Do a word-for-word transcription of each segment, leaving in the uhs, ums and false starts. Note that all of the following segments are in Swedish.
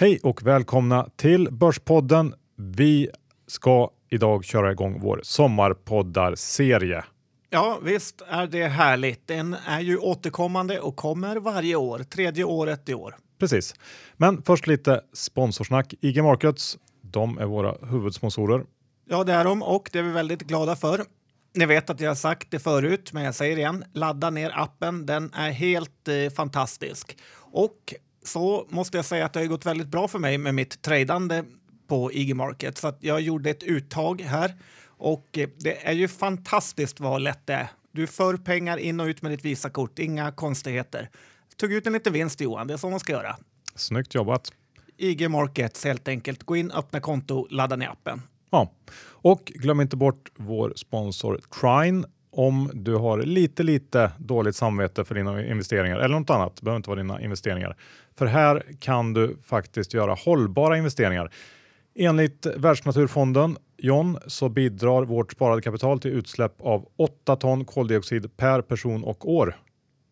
Hej och välkomna till Börspodden. Vi ska idag köra igång vår sommarpoddar-serie. Ja, visst är det härligt. Den är ju återkommande och kommer varje år. Tredje året i år. Precis. Men först lite sponsorsnack. I G Markets, de är våra huvudsponsorer. Ja, det är de och det är vi väldigt glada för. Ni vet att jag har sagt det förut, men jag säger igen. Ladda ner appen, den är helt eh, fantastisk. Och så måste jag säga att det har gått väldigt bra för mig med mitt tradande på I G Market. Så att jag gjorde ett uttag här och det är ju fantastiskt vad lätt det är. Du för pengar in och ut med ditt Visakort, inga konstigheter. Tog ut en liten vinst, Johan, det är så man ska göra. Snyggt jobbat. I G Markets helt enkelt. Gå in, öppna konto, ladda ner appen. Ja, och glöm inte bort vår sponsor Trine. Om du har lite, lite dåligt samvete för dina investeringar eller något annat, det behöver inte vara dina investeringar. För här kan du faktiskt göra hållbara investeringar. Enligt Världsnaturfonden, John, så bidrar vårt sparade kapital till utsläpp av åtta ton koldioxid per person och år.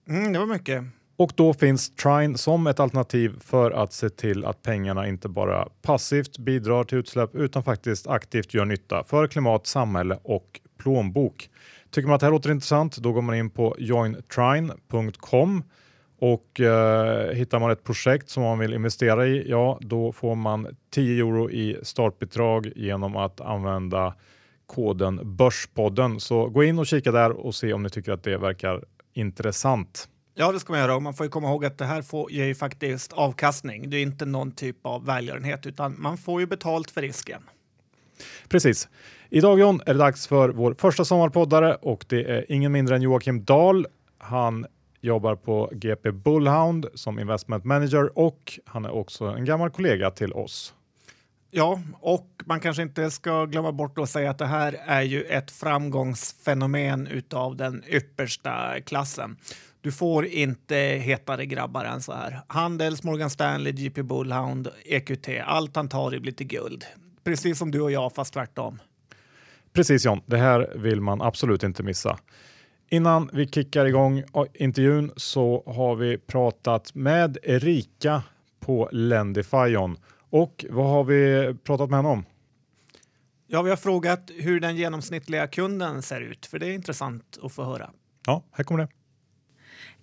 Mm, det var mycket. Och då finns Trine som ett alternativ för att se till att pengarna inte bara passivt bidrar till utsläpp utan faktiskt aktivt gör nytta för klimat, samhälle och plånbok. Tycker man att det här låter intressant, då går man in på join trine punkt com och eh, hittar man ett projekt som man vill investera i, ja då får man tio euro i startbidrag genom att använda koden Börspodden. Så gå in och kika där och se om ni tycker att det verkar intressant. Ja, det ska man göra och man får ju komma ihåg att det här får, ger ju faktiskt avkastning. Det är inte någon typ av välgörenhet utan man får ju betalt för risken. Precis. Idag, John, är det dags för vår första sommarpoddare och det är ingen mindre än Joakim Dahl. Han jobbar på G P Bullhound som investment manager och han är också en gammal kollega till oss. Ja, och man kanske inte ska glömma bort att säga att det här är ju ett framgångsfenomen utav den yppersta klassen. Du får inte hetare grabbar än så här. Handels, Morgan Stanley, G P Bullhound, E Q T, allt han tar i blir till guld. Precis som du och jag, fast tvärtom. Precis, John. Det här vill man absolut inte missa. Innan vi kickar igång intervjun så har vi pratat med Erika på Lendifyon. Och vad har vi pratat med henne om? Ja, vi har frågat hur den genomsnittliga kunden ser ut. För det är intressant att få höra. Ja, här kommer det.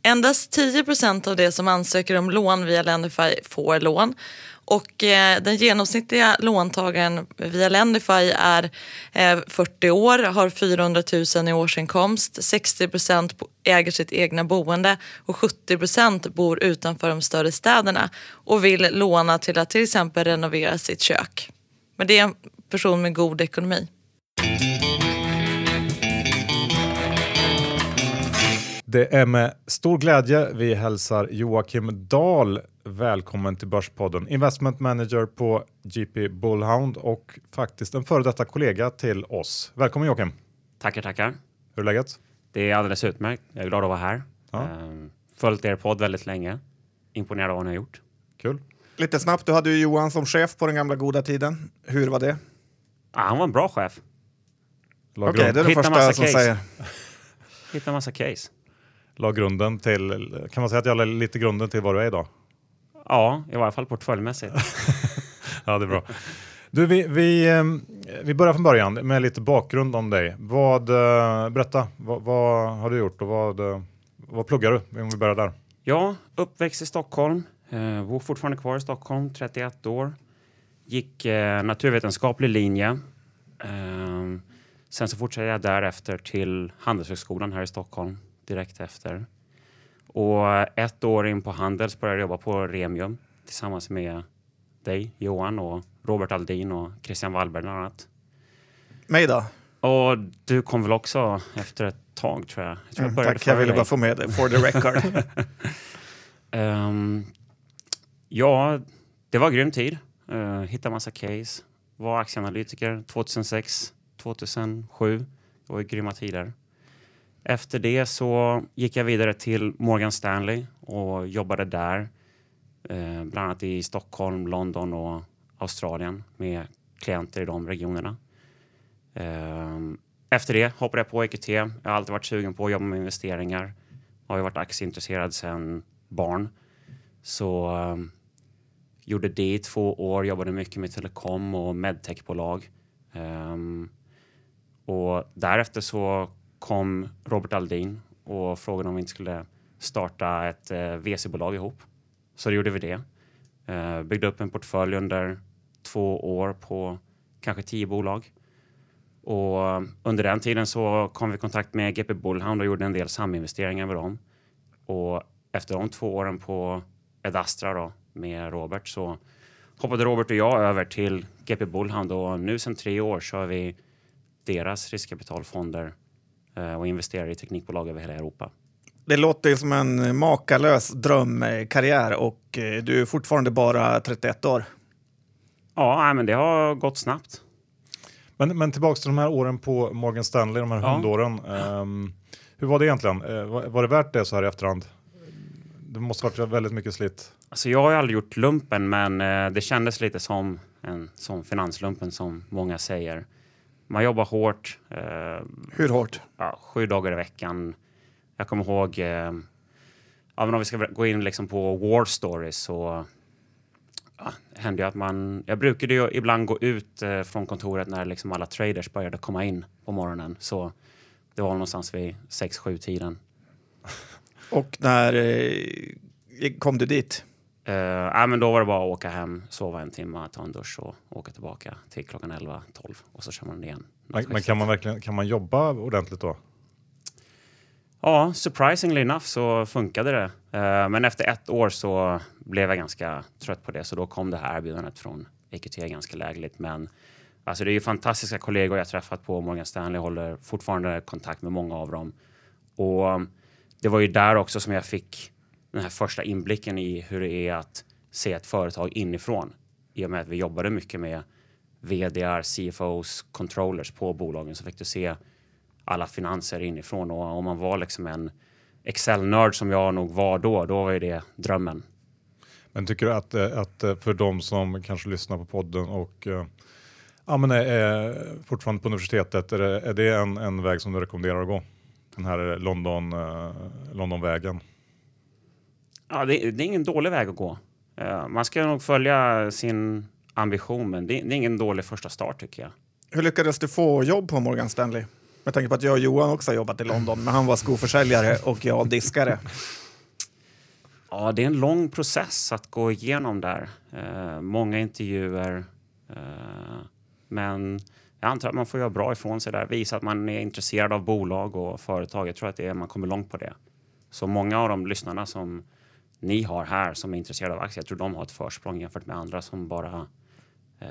Endast tio procent av de som ansöker om lån via Lendify får lån. Och eh, den genomsnittliga låntagaren via Lendify är eh, fyrtio år, har fyrahundratusen i årsinkomst, sextio procent äger sitt egna boende och sjuttio procent bor utanför de större städerna och vill låna till att till exempel renovera sitt kök. Men det är en person med god ekonomi. Det är med stor glädje vi hälsar Joakim Dahl välkommen till Börspodden. Investment manager på G P Bullhound och faktiskt en före detta kollega till oss. Välkommen Joakim. Tackar, tackar. Hur är läget? Det är alldeles utmärkt. Jag är glad att vara här. Ja. Följt er podd väldigt länge. Imponerad av vad ni har gjort. Kul. Lite snabbt, du hade ju Johan som chef på den gamla goda tiden. Hur var det? Ja, han var en bra chef. Okej, okay, det är det första som case. Säger. Hitta massa case. La grunden till, kan man säga att jag la lite grunden till vad du är idag? Ja, i varje fall portföljmässigt. Ja, det är bra. Du, vi, vi, vi börjar från början med lite bakgrund om dig. Vad, berätta, vad, vad har du gjort och vad, vad pluggar du? Om vi börjar där. Ja, uppväxt i Stockholm. Bor fortfarande kvar i Stockholm, trettioett år. Gick naturvetenskaplig linje. Sen så fortsatte jag därefter till Handelshögskolan här i Stockholm. Direkt efter. Och ett år in på Handels började jag jobba på Remium tillsammans med dig, Johan, och Robert Aldin och Christian Wallberg bland annat. Mig då? Och du kom väl också efter ett tag, tror jag. jag, tror jag Tack, jag ville bara få med det. For the record. um, ja, det var grym tid. Uh, hittade massa case. Var aktieanalytiker tjugohundrasex tjugohundrasju. Det var ju grymma tider. Efter det så gick jag vidare till Morgan Stanley och jobbade där. Eh, bland annat i Stockholm, London och Australien med klienter i de regionerna. Eh, efter det hoppade jag på E Q T. Jag har alltid varit sugen på att jobba med investeringar. Jag har ju varit aktieintresserad sedan barn. Så eh, Gjorde det i två år, jobbade mycket med telekom och medtechbolag. Um, och därefter så kom Robert Aldin och frågade om vi inte skulle starta ett eh, V C-bolag ihop. Så gjorde vi det. Uh, byggde upp en portfölj under två år på kanske tio bolag. Och under den tiden så kom vi i kontakt med G P Bullhound och gjorde en del saminvesteringar med dem. Och efter de två åren på Adastra då, med Robert, så hoppade Robert och jag över till G P Bullhound. Och nu sedan tre år kör vi deras riskkapitalfonder och investerar i teknikbolag över hela Europa. Det låter ju som en makalös drömkarriär och du är fortfarande bara trettioett år. Ja, men det har gått snabbt. Men, men tillbaka till de här åren på Morgan Stanley, de här ja. hundåren. Um, hur var det egentligen? Var, var det värt det så här i efterhand? Det måste ha varit väldigt mycket slit. Alltså jag har ju aldrig gjort lumpen, men eh, det kändes lite som en som finanslumpen som många säger. Man jobbar hårt. Eh, Hur hårt? Ja, sju dagar i veckan. Jag kommer ihåg, eh, ja, men om vi ska gå in liksom på war stories så... Ja, hände ju att man, jag brukade ju ibland gå ut eh, från kontoret när liksom alla traders började komma in på morgonen. Så det var någonstans vid sex sju tiden. Och när eh, kom du dit? Eh, ja, men då var det bara att åka hem, sova en timme, ta en dusch och åka tillbaka till klockan elva tolv. Och så kör man igen. Men, men kan man verkligen kan man jobba ordentligt då? Ja, surprisingly enough så funkade det. Uh, men efter ett år så blev jag ganska trött på det. Så då kom det här erbjudandet från E Q T ganska lägligt. Men alltså, det är ju fantastiska kollegor jag träffat på Morgan Stanley. Håller fortfarande kontakt med många av dem. Och det var ju där också som jag fick den här första inblicken i hur det är att se ett företag inifrån. I och med att vi jobbade mycket med vdar, C F Os, controllers på bolagen så fick du se alla finanser inifrån. Och om man var liksom en Excel-nörd som jag nog var då, då var ju det drömmen. Men tycker du att, att för de som kanske lyssnar på podden och ja, men är fortfarande på universitetet, är det, är det en, en väg som du rekommenderar att gå? Den här London, Londonvägen? Ja, det, det är ingen dålig väg att gå. Man ska nog följa sin ambition, men det, det är ingen dålig första start tycker jag. Hur lyckades du få jobb på Morgan Stanley? Med tanke på att jag och Johan också har jobbat i London. Men han var skoförsäljare och jag diskare. Ja, det är en lång process att gå igenom där. Eh, många intervjuer. Eh, men jag antar att man får göra bra ifrån sig där. Visa att man är intresserad av bolag och företag. Jag tror att det är, man kommer långt på det. Så många av de lyssnarna som ni har här som är intresserade av aktier. Jag tror de har ett försprång jämfört med andra som bara eh,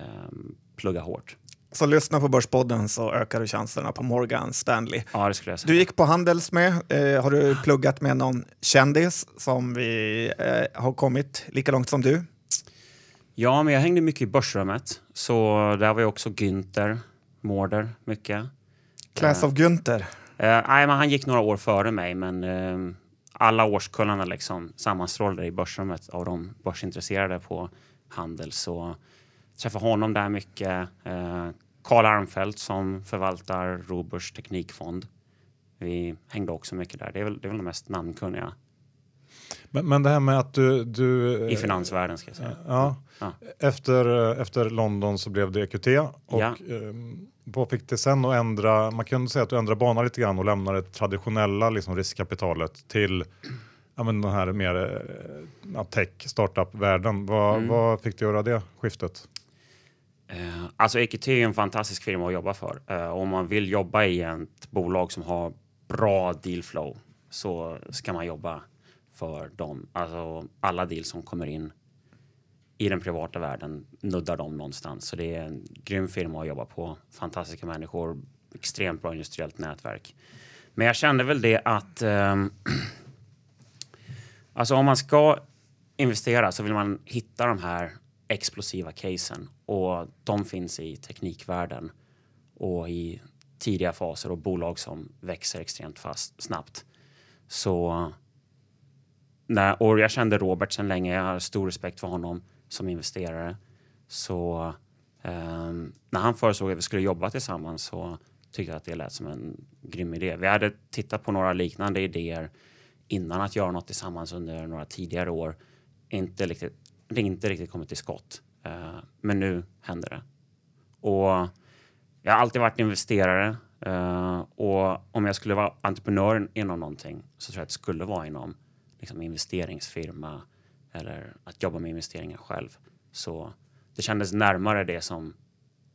pluggar hårt. Så lyssna på Börspodden så ökar du chanserna på Morgan Stanley. Ja, det skulle jag säga. Du gick på Handels med. Eh, har du pluggat med någon kändis som vi eh, har kommit lika långt som du? Ja, men jag hängde mycket i börsrummet. Så där var jag också Günther Mårder mycket. Class eh, of Günther? Nej, eh, men han gick några år före mig. Men eh, alla årskullarna liksom sammanstrålade i börsrummet av de börsintresserade på Handels. Så träffade honom där mycket. Eh, Karl Armfelt som förvaltar Robers teknikfond. Vi hängde också mycket där. Det är väl, det är väl det mest namnkunniga. Men, men det här med att du... du I finansvärlden ska jag säga. Ja. ja. Efter, efter London så blev det E Q T. Och ja. eh, fick det sen att ändra... Man kunde säga att du ändrade banan lite grann och lämnade det traditionella liksom, riskkapitalet till ja, men den här mer eh, tech, startup-världen. Vad, mm. vad fick du göra det skiftet? Uh, alltså E Q T är en fantastisk firma att jobba för. Uh, om man vill jobba i ett bolag som har bra dealflow så ska man jobba för dem. Alltså alla deal som kommer in i den privata världen nuddar dem någonstans. Så det är en grym firma att jobba på. Fantastiska människor, extremt bra industriellt nätverk. Men jag kände väl det att um, alltså om man ska investera så vill man hitta de här explosiva casen och de finns i teknikvärlden och i tidiga faser och bolag som växer extremt fast, snabbt. Så när, och jag kände Robert sedan länge, jag har stor respekt för honom som investerare. Så eh, när han föreslog att vi skulle jobba tillsammans så tyckte jag att det lät som en grym idé. Vi hade tittat på några liknande idéer innan att göra något tillsammans under några tidigare år. Inte riktigt vi inte riktigt kommit till skott. Uh, men nu händer det. Och jag har alltid varit investerare. Uh, och om jag skulle vara entreprenören inom någonting så tror jag att det skulle vara inom liksom, investeringsfirma eller att jobba med investeringar själv. Så det kändes närmare det som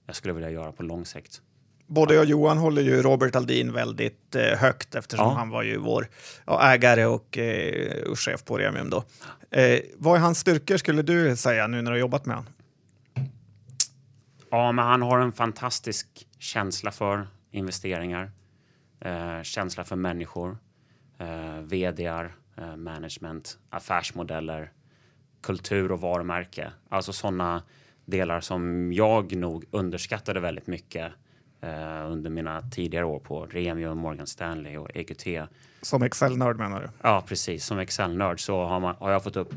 jag skulle vilja göra på lång sikt. Både jag och Johan håller ju Robert Aldin väldigt eh, högt eftersom ja. han var ju vår ja, ägare och, eh, och chef på Remium då. Eh, vad är hans styrkor skulle du säga nu när du har jobbat med han? Ja, men han har en fantastisk känsla för investeringar, eh, känsla för människor, eh, vdar, eh, management, affärsmodeller, kultur och varumärke. Alltså sådana delar som jag nog underskattade väldigt mycket eh, under mina tidigare år på Remium, Morgan Stanley och E Q T. Som Excel-nörd menar du? Ja, precis. Som Excel-nörd så har, man, har jag fått upp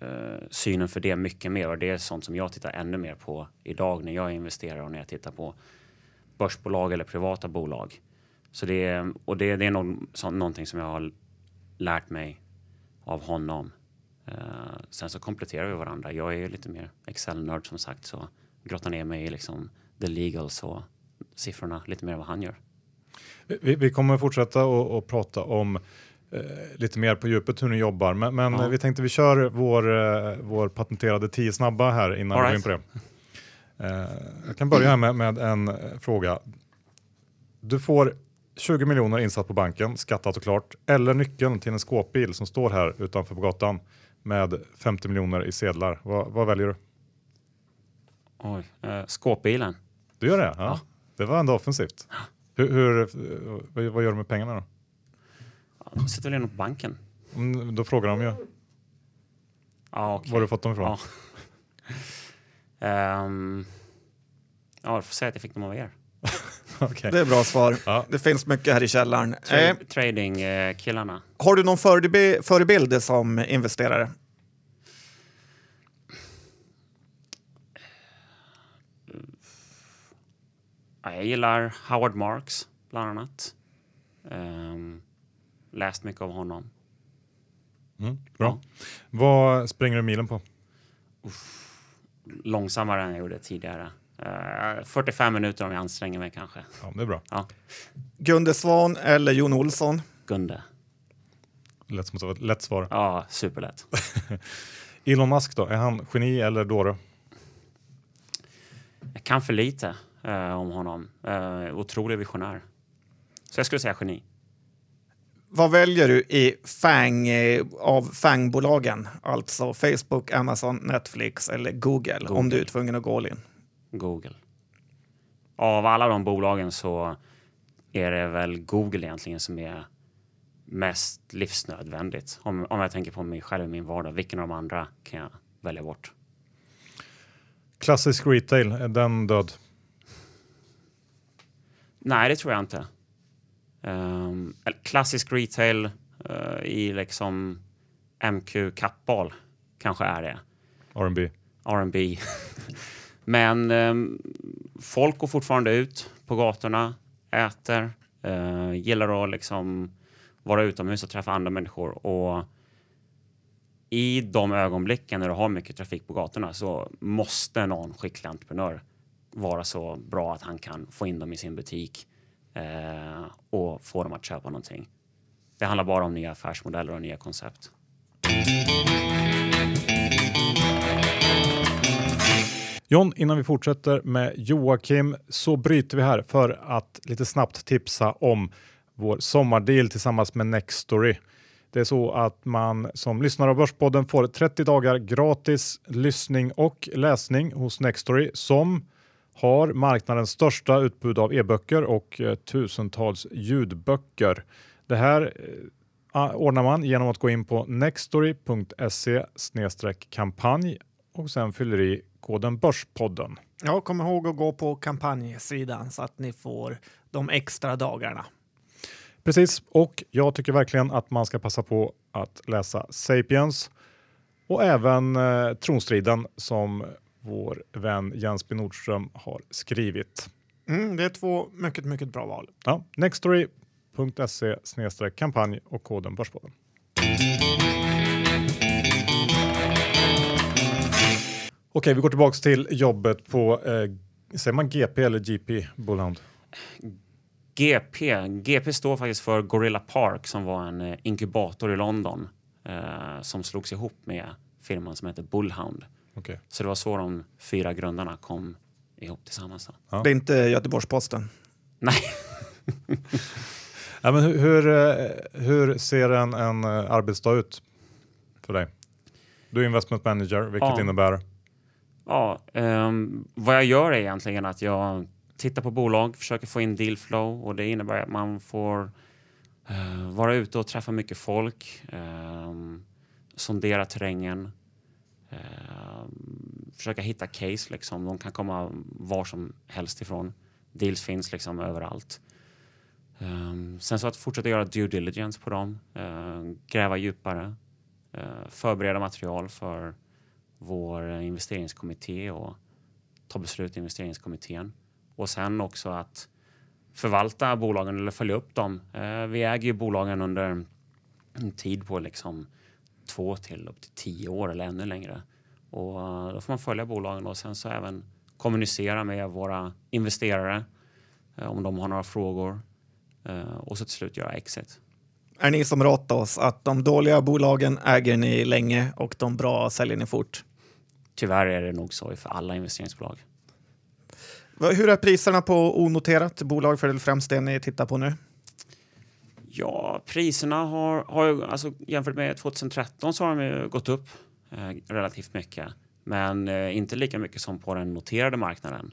eh, synen för det mycket mer. Och det är sånt som jag tittar ännu mer på idag när jag investerar och när jag tittar på börsbolag eller privata bolag. Så det är, och det, det är någon, så, någonting som jag har lärt mig av honom. Uh, sen så kompletterar vi varandra. Jag är ju lite mer Excel-nörd som sagt, så grottar ner mig i liksom the legals och siffrorna lite mer än vad han gör. Vi, vi kommer fortsätta och, och prata om Uh, lite mer på djupet hur ni jobbar. Men, men ja. vi tänkte vi kör vår, uh, vår patenterade tio snabba här innan right. vi går in på det. Uh, jag kan börja med, med en uh, fråga. Du får tjugo miljoner insatt på banken, skattat och klart. Eller nyckeln till en skåpbil som står här utanför på gatan med femtio miljoner i sedlar. Va, vad väljer du? Oj, uh, skåpbilen. Du gör det? Ja. ja. Det var ändå offensivt. Hur, hur, uh, vad, vad gör du med pengarna då? Sätter väl in på banken. Mm, då frågar de ju. Ah, okay. Var har du fått dem ifrån? Ja, um, ja jag får säga att jag fick dem av er. okay. Det är bra svar. Ja. Det finns mycket här i källaren. Tra- eh. Trading-killarna. Har du någon förebild, förebild som investerare? Ja, jag gillar Howard Marks bland annat. Um, läst mycket av honom. Mm, bra. Ja. Vad springer du milen på? Uff, långsammare än jag gjorde tidigare. Uh, fyrtiofem minuter om jag anstränger mig kanske. Ja, det är bra. Ja. Gunde Svan eller Jon Olsson? Gunde. Lätt, som ett lätt svar. Ja, superlätt. Elon Musk då? Är han geni eller dåre? Jag kan för lite uh, om honom. Uh, otrolig visionär. Så jag skulle säga geni. Vad väljer du i FANG, av FANG-bolagen? Alltså Facebook, Amazon, Netflix eller Google, Google. Om du är tvungen att gå all in. Google. Av alla de bolagen så är det väl Google egentligen som är mest livsnödvändigt. Om, om jag tänker på mig själv i min vardag. Vilken av de andra kan jag välja bort? Klassisk retail, är den död? Nej, det tror jag inte. Um, klassisk retail uh, i liksom M Q-kappal kanske är det. R and B. R and B. Men um, folk går fortfarande ut på gatorna, äter, uh, gillar att liksom vara utomhus och träffa andra människor. Och i de ögonblicken när du har mycket trafik på gatorna så måste någon skicklig entreprenör vara så bra att han kan få in dem i sin butik och få dem att köpa någonting. Det handlar bara om nya affärsmodeller och nya koncept. John, innan vi fortsätter med Joakim så bryter vi här för att lite snabbt tipsa om vår sommardeal tillsammans med Nextory. Det är så att man som lyssnar av Börspodden får trettio dagar gratis lyssning och läsning hos Nextory som har marknadens största utbud av e-böcker och tusentals ljudböcker. Det här ordnar man genom att gå in på nextory punkt se slash kampanj och sen fyller i koden Börspodden. Ja, kom ihåg att gå på kampanjsidan så att ni får de extra dagarna. Precis, och jag tycker verkligen att man ska passa på att läsa Sapiens och även eh, Tronstriden som vår vän Jens B. Nordström har skrivit. Mm, det är två mycket, mycket bra val. Ja, nextory punkt se slash kampanj och koden Börspodden. Okej, vi går tillbaka till jobbet på, eh, säger man G P eller G P Bullhound? G P. G P står faktiskt för Gorilla Park som var en inkubator i London eh, som slogs ihop med firman som heter Bullhound. Okay. Så det var så de fyra grundarna kom ihop tillsammans. Ja. Det är inte Göteborgs-Posten? Nej. Ja, men hur, hur, hur ser en, en arbetsdag ut för dig? Du är investment manager, vilket ja. innebär? Ja, um, vad jag gör är egentligen att jag tittar på bolag, försöker få in deal flow, och det innebär att man får uh, vara ute och träffa mycket folk, um, sondera terrängen, uh, försöka hitta case liksom. De kan komma var som helst ifrån. Deals finns liksom överallt. Um, sen så att fortsätta göra due diligence på dem, uh, gräva djupare, uh, förbereda material för vår investeringskommitté och ta beslut i investeringskommittén. Och sen också att förvalta bolagen eller följa upp dem. Eh, vi äger ju bolagen under en tid på liksom två till upp till tio år eller ännu längre. Och då får man följa bolagen och sen så även kommunicera med våra investerare eh, om de har några frågor. Eh, och så till slut göra exit. Är ni som rått oss att de dåliga bolagen äger ni länge och de bra säljer ni fort? Tyvärr är det nog så för alla investeringsbolag. Hur är priserna på onoterat bolag för det främst det ni tittar på nu? Ja, priserna har, har alltså, jämfört med tjugohundratretton så har de gått upp eh, relativt mycket. Men eh, inte lika mycket som på den noterade marknaden.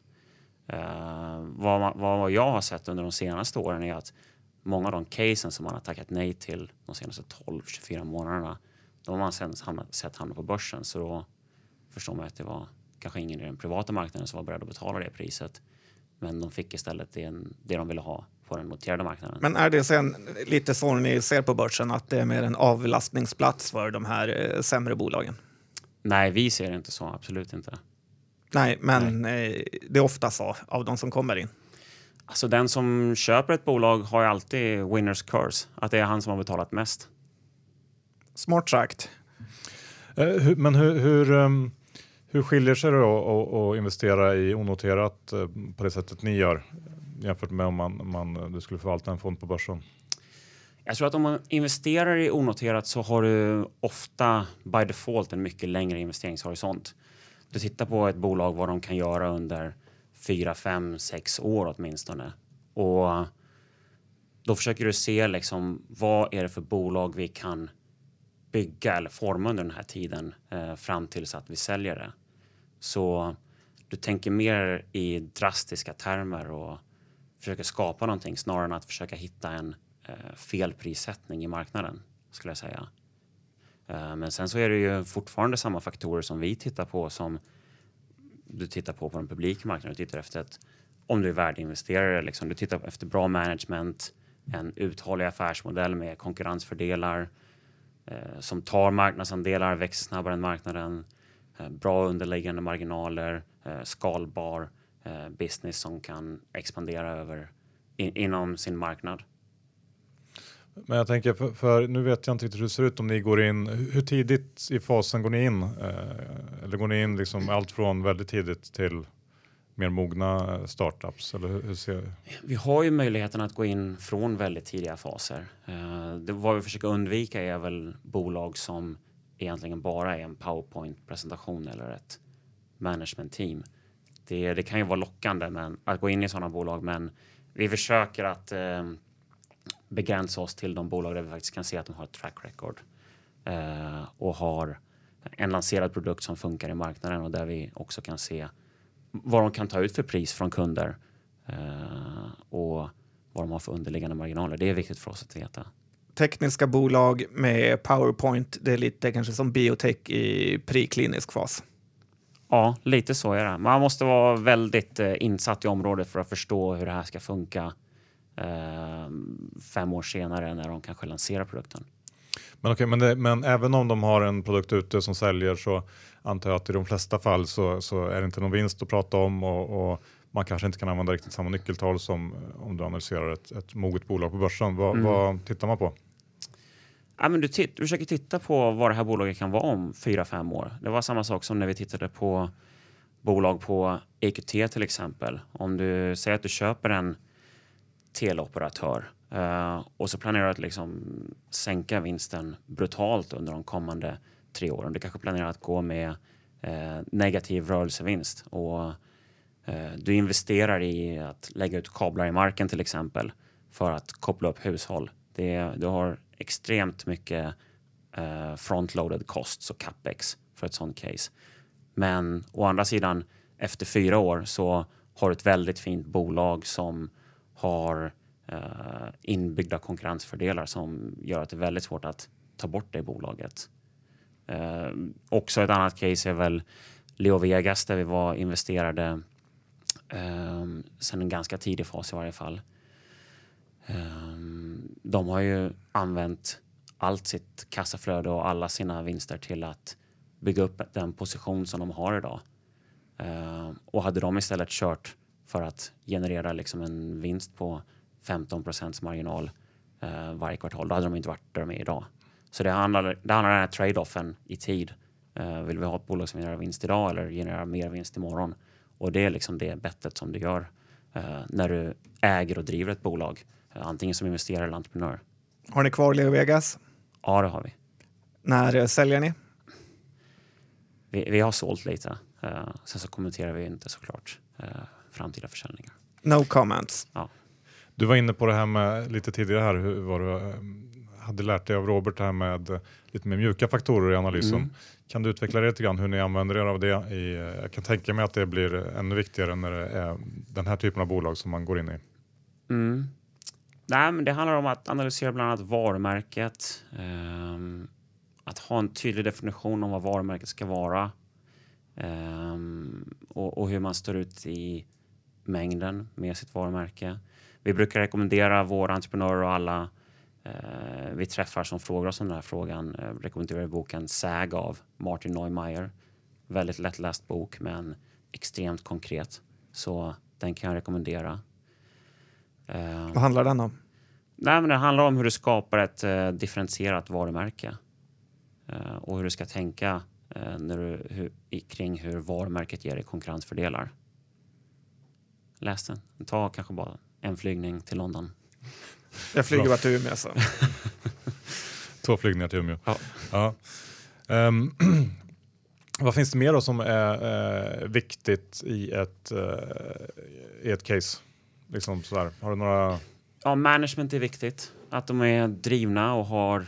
Eh, vad, vad jag har sett under de senaste åren är att många av de casen som man har tackat nej till de senaste tolv till tjugofyra månaderna, de har man sedan hamnat, sett hamna på börsen. Så då förstår man att det var kanske ingen i den privata marknaden som var beredd att betala det priset. Men de fick istället det, det de ville ha på den noterade marknaden. Men är det sen lite så ni ser på börsen att det är mer en avlastningsplats för de här sämre bolagen? Nej, vi ser det inte så. Absolut inte. Nej, men Nej. det är ofta så av de som kommer in. Alltså den som köper ett bolag har ju alltid winners curse. Att det är han som har betalat mest. Smart sagt. Men hur... hur um... Hur skiljer sig det då att investera i onoterat på det sättet ni gör jämfört med om man, man, du skulle förvalta en fond på börsen? Jag tror att om man investerar i onoterat så har du ofta by default en mycket längre investeringshorisont. Du tittar på ett bolag vad de kan göra under fyra, fem, sex år åtminstone. Och då försöker du se liksom, vad är det för bolag vi kan bygga eller forma under den här tiden eh, fram tills att vi säljer det. Så du tänker mer i drastiska termer och försöker skapa någonting snarare än att försöka hitta en eh, felprissättning i marknaden, skulle jag säga. Eh, men sen så är det ju fortfarande samma faktorer som vi tittar på som du tittar på på den publika marknaden. Du tittar efter att om du är värdeinvesterare, liksom, du tittar efter bra management, en uthållig affärsmodell med konkurrensfördelar eh, som tar marknadsandelar, växer snabbare än marknaden, eh, bra underliggande marginaler, eh, skalbar eh, business som kan expandera över in, inom sin marknad. Men jag tänker, för, för nu vet jag inte riktigt hur det ser ut om ni går in. Hur tidigt i fasen går ni in? Eh, eller går ni in liksom allt från väldigt tidigt till mer mogna startups? Eller hur, hur ser... Vi har ju möjligheten att gå in från väldigt tidiga faser. Eh, det, vad vi försöker undvika är väl bolag som egentligen bara är en PowerPoint-presentation eller ett management-team. Det, det kan ju vara lockande men, att gå in i sådana bolag, men vi försöker att eh, begränsa oss till de bolag där vi faktiskt kan se att de har ett track record eh, och har en lanserad produkt som funkar i marknaden och där vi också kan se vad de kan ta ut för pris från kunder eh, och vad de har för underliggande marginaler. Det är viktigt för oss att veta. Tekniska bolag med PowerPoint, det är lite kanske som biotech i preklinisk fas. Ja, lite så är det. Man måste vara väldigt eh, insatt i området för att förstå hur det här ska funka eh, fem år senare när de kanske lanserar produkten. Men, okay, men, det, men även om de har en produkt ute som säljer så antar jag att i de flesta fall så, så är det inte någon vinst att prata om och, och man kanske inte kan använda riktigt samma nyckeltal som om du analyserar ett, ett moget bolag på börsen. Va, mm. Vad tittar man på? Ja, men du, t- du försöker titta på vad det här bolaget kan vara om fyra till fem år. Det var samma sak som när vi tittade på bolag på E Q T till exempel. Om du säger att du köper en teleoperatör eh, och så planerar du att liksom sänka vinsten brutalt under de kommande tre åren. Du kanske planerar att gå med eh, negativ rörelsevinst och eh, du investerar i att lägga ut kablar i marken till exempel för att koppla upp hushåll. Det, du har extremt mycket eh, frontloaded costs och capex för ett sånt case. Men å andra sidan, efter fyra år så har du ett väldigt fint bolag som har eh, inbyggda konkurrensfördelar som gör att det är väldigt svårt att ta bort det i bolaget. Eh, också ett annat case är väl Leo Vegas, där vi var investerade eh, sedan en ganska tidig fas i varje fall. Eh, de har ju använt allt sitt kassaflöde och alla sina vinster till att bygga upp den position som de har idag. Eh, och hade de istället kört för att generera liksom en vinst på femton procents marginal eh, varje kvartal, då hade de inte varit där de är idag. Så det handlar, det handlar om den här trade-offen i tid. Eh, vill vi ha ett bolag som genererar vinst idag eller genererar mer vinst imorgon? Och det är liksom det bettet som du gör eh, när du äger och driver ett bolag. Eh, antingen som investerare eller entreprenör. Har ni kvar Leo Vegas? Ja, det har vi. När säljer ni? Vi, vi har sålt lite. Eh, sen så kommenterar vi inte såklart eh, framtida försäljningar. No comments. Ja. Du var inne på det här med lite tidigare här, hur var du hade lärt dig av Robert här med lite mer mjuka faktorer i analysen. Mm. Kan du utveckla det lite grann hur ni använder er av det? I, jag kan tänka mig att det blir ännu viktigare när det är den här typen av bolag som man går in i. Mm. Nej, men det handlar om att analysera bland annat varumärket. Um, att ha en tydlig definition om vad varumärket ska vara. Um, och, och hur man står ut i mängden med sitt varumärke. Vi brukar rekommendera våra entreprenörer och alla Uh, vi träffar som frågar oss om den här frågan. Uh, rekommenderar boken Säg av Martin Neumeyer. Väldigt lättläst bok men extremt konkret. Så den kan jag rekommendera. Uh, Vad handlar den om? Nej, men det handlar om hur du skapar ett uh, differentierat varumärke. Uh, och hur du ska tänka uh, när du, hur, kring hur varumärket ger dig konkurrensfördelar. Läs den. Ta kanske bara en flygning till London. Jag flyger bara till Umeå så. Två flygningar till Umeå. Ja. Ja. Um, vad finns det mer då som är uh, viktigt i ett, uh, i ett case? Liksom sådär. Har du några... Ja, management är viktigt. Att de är drivna och har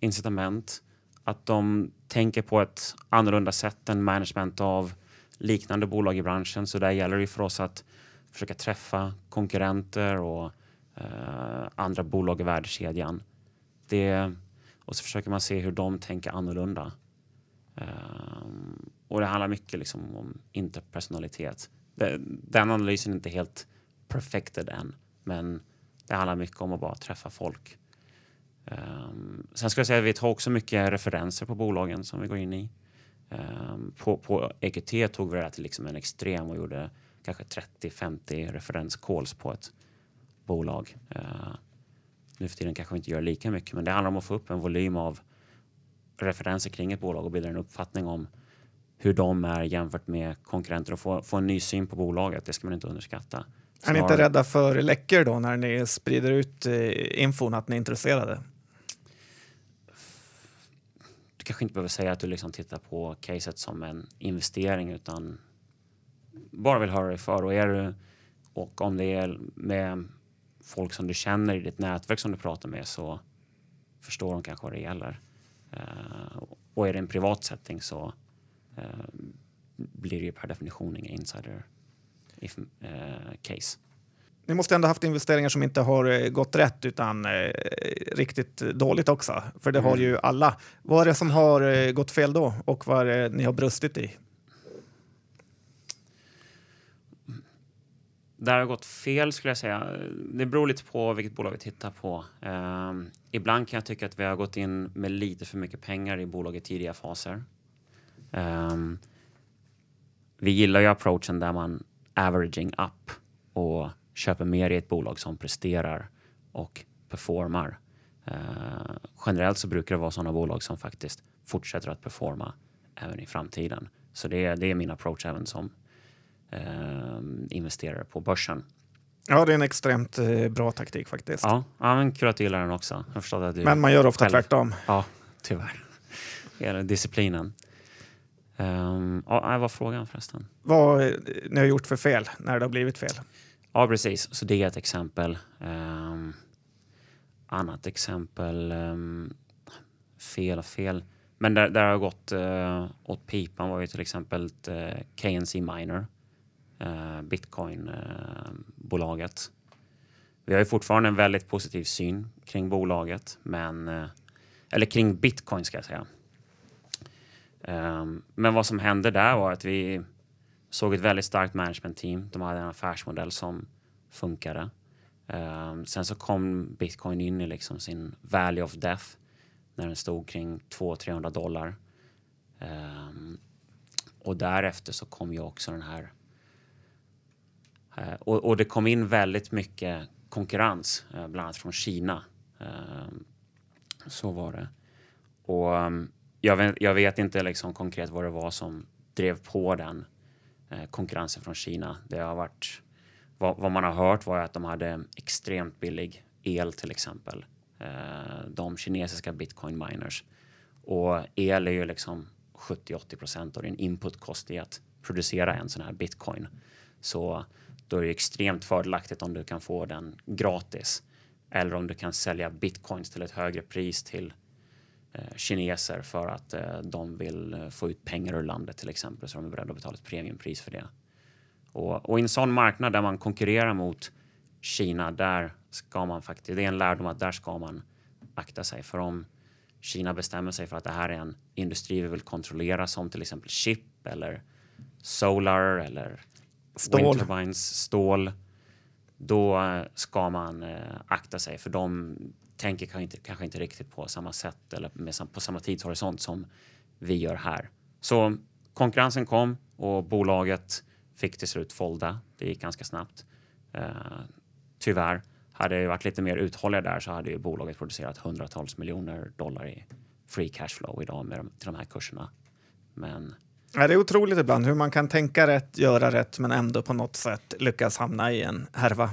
incitament. Att de tänker på ett annorlunda sätt än management av liknande bolag i branschen. Så där gäller det för oss att försöka träffa konkurrenter och Uh, andra bolag i värdekedjan. Det, och så försöker man se hur de tänker annorlunda. Uh, och det handlar mycket liksom om interpersonalitet. Det, den analysen är inte helt perfected än. Men det handlar mycket om att bara träffa folk. Uh, sen ska jag säga att vi tar också mycket referenser på bolagen som vi går in i. Uh, på, på E Q T tog vi det till liksom en extrem och gjorde kanske trettio femtio referenscalls på ett bolag. Uh, nu för tiden kanske vi inte gör lika mycket, men det handlar om att få upp en volym av referenser kring ett bolag och bilda en uppfattning om hur de är jämfört med konkurrenter och få, få en ny syn på bolaget. Det ska man inte underskatta. Är ni inte rädda för läckor då när ni sprider ut infon att ni är intresserade? Du kanske inte behöver säga att du liksom tittar på caset som en investering utan bara vill höra dig för. Och är du Och om det är med folk som du känner i ditt nätverk som du pratar med så förstår de kanske vad det gäller. Uh, och är det en privat setting så uh, blir det ju per definition ingen insider if, uh, case. Ni måste ändå haft investeringar som inte har gått rätt utan uh, riktigt dåligt också. För det mm. har ju alla. Vad är det som har uh, gått fel då och vad är det ni har brustit i? Där har gått fel skulle jag säga. Det beror lite på vilket bolag vi tittar på. Um, ibland kan jag tycka att vi har gått in med lite för mycket pengar i bolag i tidiga faser. Um, vi gillar ju approachen där man averaging up och köper mer i ett bolag som presterar och performar. Uh, generellt så brukar det vara sådana bolag som faktiskt fortsätter att performa även i framtiden. Så det är, det är min approach även som eh, investerare på börsen. Ja, det är en extremt eh, bra taktik faktiskt. Ja, ja, men kul att du gillar den också. Jag förstår att du men man gör ofta själv. Tvärtom. Ja, tyvärr. Det är disciplinen. Um, ja, vad frågan förresten? Vad ni har gjort för fel när det har blivit fel? Ja, precis. Så det är ett exempel. Um, annat exempel. Um, fel och fel. Men där, där har gått uh, åt pipan var ju till exempel uh, K N C Miner. Uh, Bitcoin-bolaget. Uh, Vi har ju fortfarande en väldigt positiv syn kring bolaget. Men, uh, eller kring Bitcoin ska jag säga. Um, men vad som hände där var att vi såg ett väldigt starkt management-team. De hade en affärsmodell som funkade. Um, sen så kom Bitcoin in i liksom sin value of death när den stod kring två hundra till trehundra dollar. Um, och därefter så kom ju också den här uh, och, och det kom in väldigt mycket konkurrens, uh, bland annat från Kina. Um, så var det. Och um, Jag vet, jag vet inte liksom konkret vad det var som drev på den eh, konkurrensen från Kina. Det har varit, vad, vad man har hört var att de hade extremt billig el till exempel. Eh, de kinesiska bitcoin miners. Och el är ju liksom sjuttio till åttio procent av din inputkost i att producera en sån här bitcoin. Så då är det extremt fördelaktigt om du kan få den gratis. Eller om du kan sälja bitcoins till ett högre pris till kineser för att eh, de vill få ut pengar ur landet till exempel, så de är beredda att betala ett premiumpris för det. Och, och i en sån marknad där man konkurrerar mot Kina, där ska man faktiskt, det är en lärdom att där ska man akta sig. För om Kina bestämmer sig för att det här är en industri vi vill kontrollera, som till exempel chip eller solar eller stål, wind turbines, stål, då ska man eh, akta sig, för de tänker kanske inte, kanske inte riktigt på samma sätt eller med, på samma tidshorisont som vi gör här. Så konkurrensen kom och bolaget fick till slut folda. Det gick ganska snabbt. Eh, tyvärr, hade det varit lite mer uthålliga där så hade ju bolaget producerat hundratals miljoner dollar i free cashflow idag med de, till de här kurserna. Men ja, det är otroligt ibland hur man kan tänka rätt, göra rätt men ändå på något sätt lyckas hamna i en härva.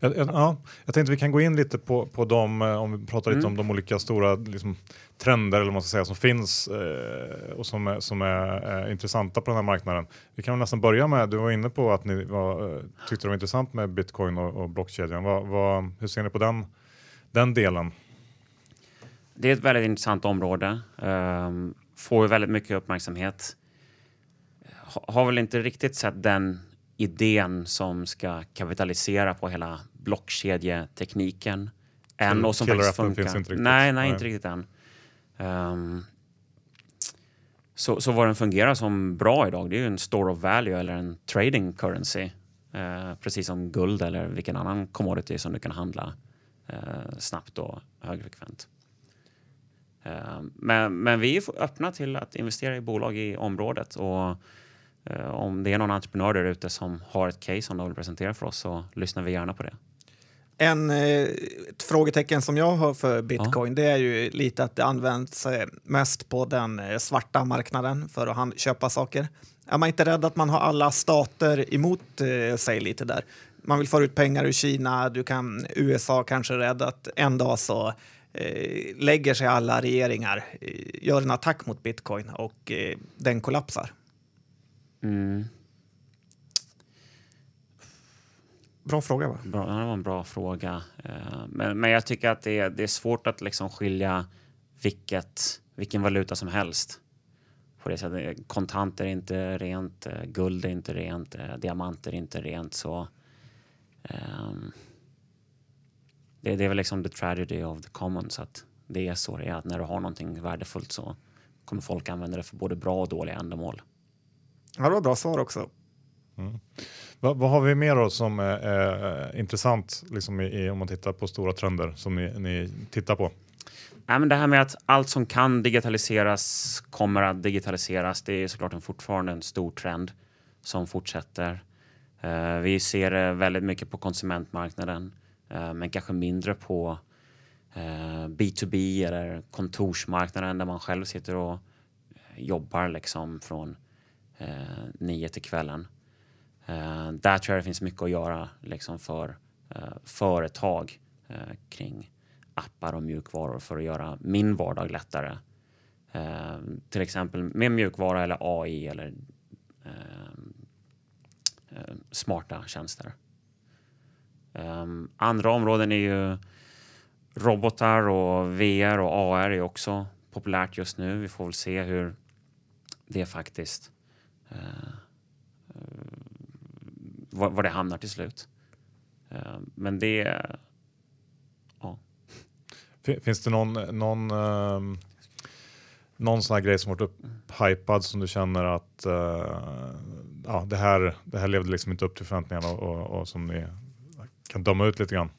Ja, ja, jag tänkte vi kan gå in lite på, på dem, om vi pratar lite mm. om de olika stora liksom, trender eller vad man ska säga, som finns eh, och som är, som är eh, intressanta på den här marknaden. Vi kan väl nästan börja med, du var inne på att ni var, tyckte det var intressant med bitcoin och, och blockkedjan. Vad, vad, hur ser ni på den, den delen? Det är ett väldigt intressant område. Um, får väldigt mycket uppmärksamhet. Har väl inte riktigt sett den idén som ska kapitalisera på hela blockkedjetekniken än, och som faktiskt funkar. Inte nej, nej, nej, inte riktigt än. Um, så, så vad den fungerar som bra idag, det är ju en store of value eller en trading currency. Uh, precis som guld eller vilken annan commodity som du kan handla uh, snabbt och högfrekvent. Uh, men, men vi är öppna till att investera i bolag i området, och om det är någon entreprenör där ute som har ett case som de vill presentera för oss, så lyssnar vi gärna på det. En, ett frågetecken som jag har för bitcoin, ja. Det är ju lite att det används mest på den svarta marknaden för att hand- köpa saker. Är man inte rädd att man har alla stater emot sig lite där? Man vill få ut pengar ur Kina, du kan, U S A kanske är rädd att en dag så eh, lägger sig alla regeringar, gör en attack mot bitcoin och eh, den kollapsar. Mm. Bra fråga va? Bra, det var en bra fråga. Men, men jag tycker att det är, det är svårt att liksom skilja vilket, vilken valuta som helst. På det sättet, kontanter är inte rent, guld är inte rent, diamanter är inte rent. Så, um, det, det är väl liksom the tragedy of the commons. Att det är så det är, att när du har någonting värdefullt så kommer folk använda det för både bra och dåliga ändamål. Ja, det var bra svar också. Mm. Vad, vad har vi mer då som är, är intressant liksom i, i, om man tittar på stora trender som ni, ni tittar på? Ja, men det här med att allt som kan digitaliseras kommer att digitaliseras. Det är såklart en, fortfarande en stor trend som fortsätter. Uh, vi ser väldigt mycket på konsumentmarknaden, uh, men kanske mindre på uh, B to B eller kontorsmarknaden där man själv sitter och jobbar liksom från Eh, nio till kvällen. Eh, där tror jag det finns mycket att göra liksom för eh, företag eh, kring appar och mjukvaror för att göra min vardag lättare. Eh, till exempel med mjukvara eller A I eller eh, eh, smarta tjänster. Eh, andra områden är ju robotar och V R och A R är också populärt just nu. Vi får väl se hur det faktiskt eh, var, var det hamnar till slut. Eh, men det eh, ja. Finns det någon någon, eh, någon sån här grej som varit upphypad som du känner att eh, ja, det här det här levde liksom inte upp till förväntningarna och, och, och som ni kan döma ut lite grann?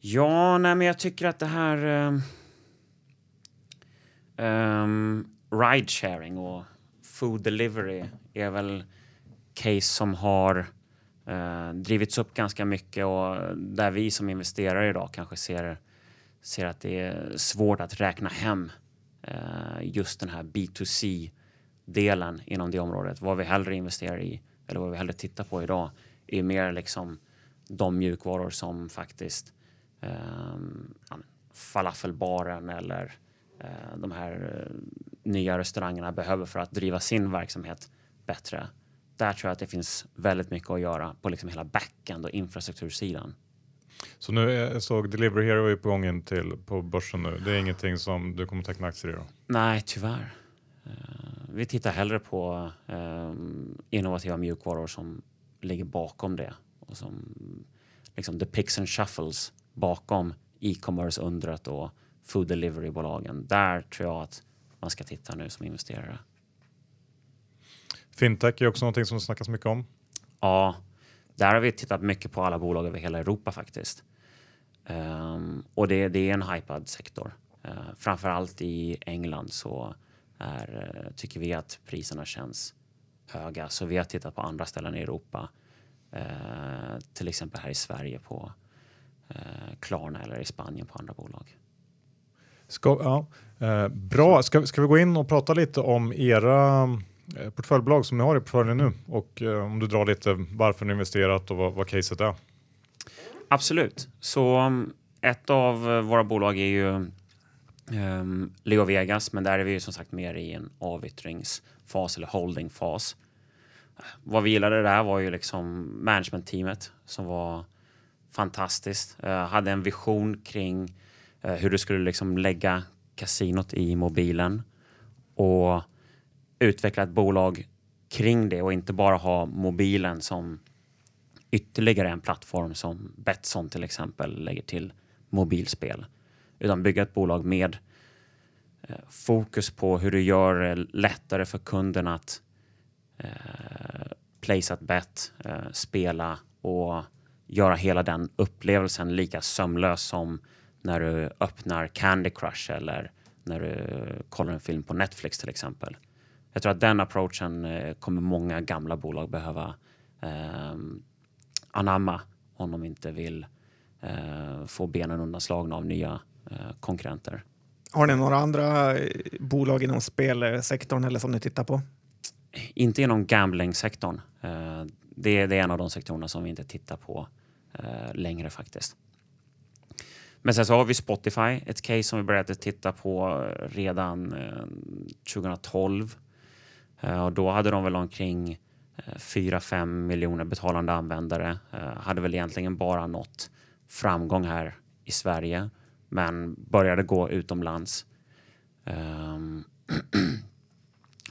Ja, nej, men jag tycker att det här eh, Um, ride-sharing och food delivery är väl case som har uh, drivits upp ganska mycket och där vi som investerare idag kanske ser, ser att det är svårt att räkna hem uh, just den här B to C-delen inom det området. Vad vi hellre investerar i eller vad vi hellre tittar på idag är mer liksom de mjukvaror som faktiskt um, falafelbaren eller de här nya restaurangerna behöver för att driva sin verksamhet bättre. Där tror jag att det finns väldigt mycket att göra på liksom hela backend och infrastruktursidan. Så nu jag såg Delivery Hero är på gången till på börsen nu. Det är ingenting som du kommer teckna aktier i då? Nej, tyvärr. Vi tittar hellre på innovativa mjukvaror som ligger bakom det och som liksom the picks and shuffles bakom e-commerce-undret och food delivery-bolagen. Där tror jag att man ska titta nu som investerare. Fintech är också någonting som snackas mycket om. Ja, där har vi tittat mycket på alla bolag över hela Europa faktiskt. Um, och det, det är en hypad sektor. Uh, framförallt i England så är, uh, tycker vi att priserna känns höga. Så vi har tittat på andra ställen i Europa. Uh, till exempel här i Sverige på uh, Klarna eller i Spanien på andra bolag. Ska, ja, eh, bra. Ska, ska vi gå in och prata lite om era eh, portföljbolag som ni har i portföljen nu och eh, om du drar lite varför ni investerat och vad, vad caset är? Absolut. Så um, ett av våra bolag är ju um, Leo Vegas, men där är vi ju som sagt mer i en avyttringsfas eller holdingfas. Vad vi gillade där var ju liksom managementteamet som var fantastiskt. Uh, hade en vision kring hur du skulle liksom lägga kasinot i mobilen och utveckla ett bolag kring det och inte bara ha mobilen som ytterligare en plattform som Betsson till exempel lägger till mobilspel. Utan bygga ett bolag med fokus på hur du gör det lättare för kunden att eh, place ett bet, eh, spela och göra hela den upplevelsen lika sömlös som när du öppnar Candy Crush eller när du kollar en film på Netflix till exempel. Jag tror att den approachen kommer många gamla bolag behöva eh, anamma om de inte vill eh, få benen undanslagna av nya eh, konkurrenter. Har ni några andra bolag inom spelsektorn eller som ni tittar på? Inte inom gamblingsektorn. Eh, det, det är en av de sektorerna som vi inte tittar på eh, längre faktiskt. Men sen så har vi Spotify, ett case som vi började titta på redan tjugotolv. Och då hade de väl omkring fyra till fem miljoner betalande användare. Hade väl egentligen bara nått framgång här i Sverige. Men började gå utomlands.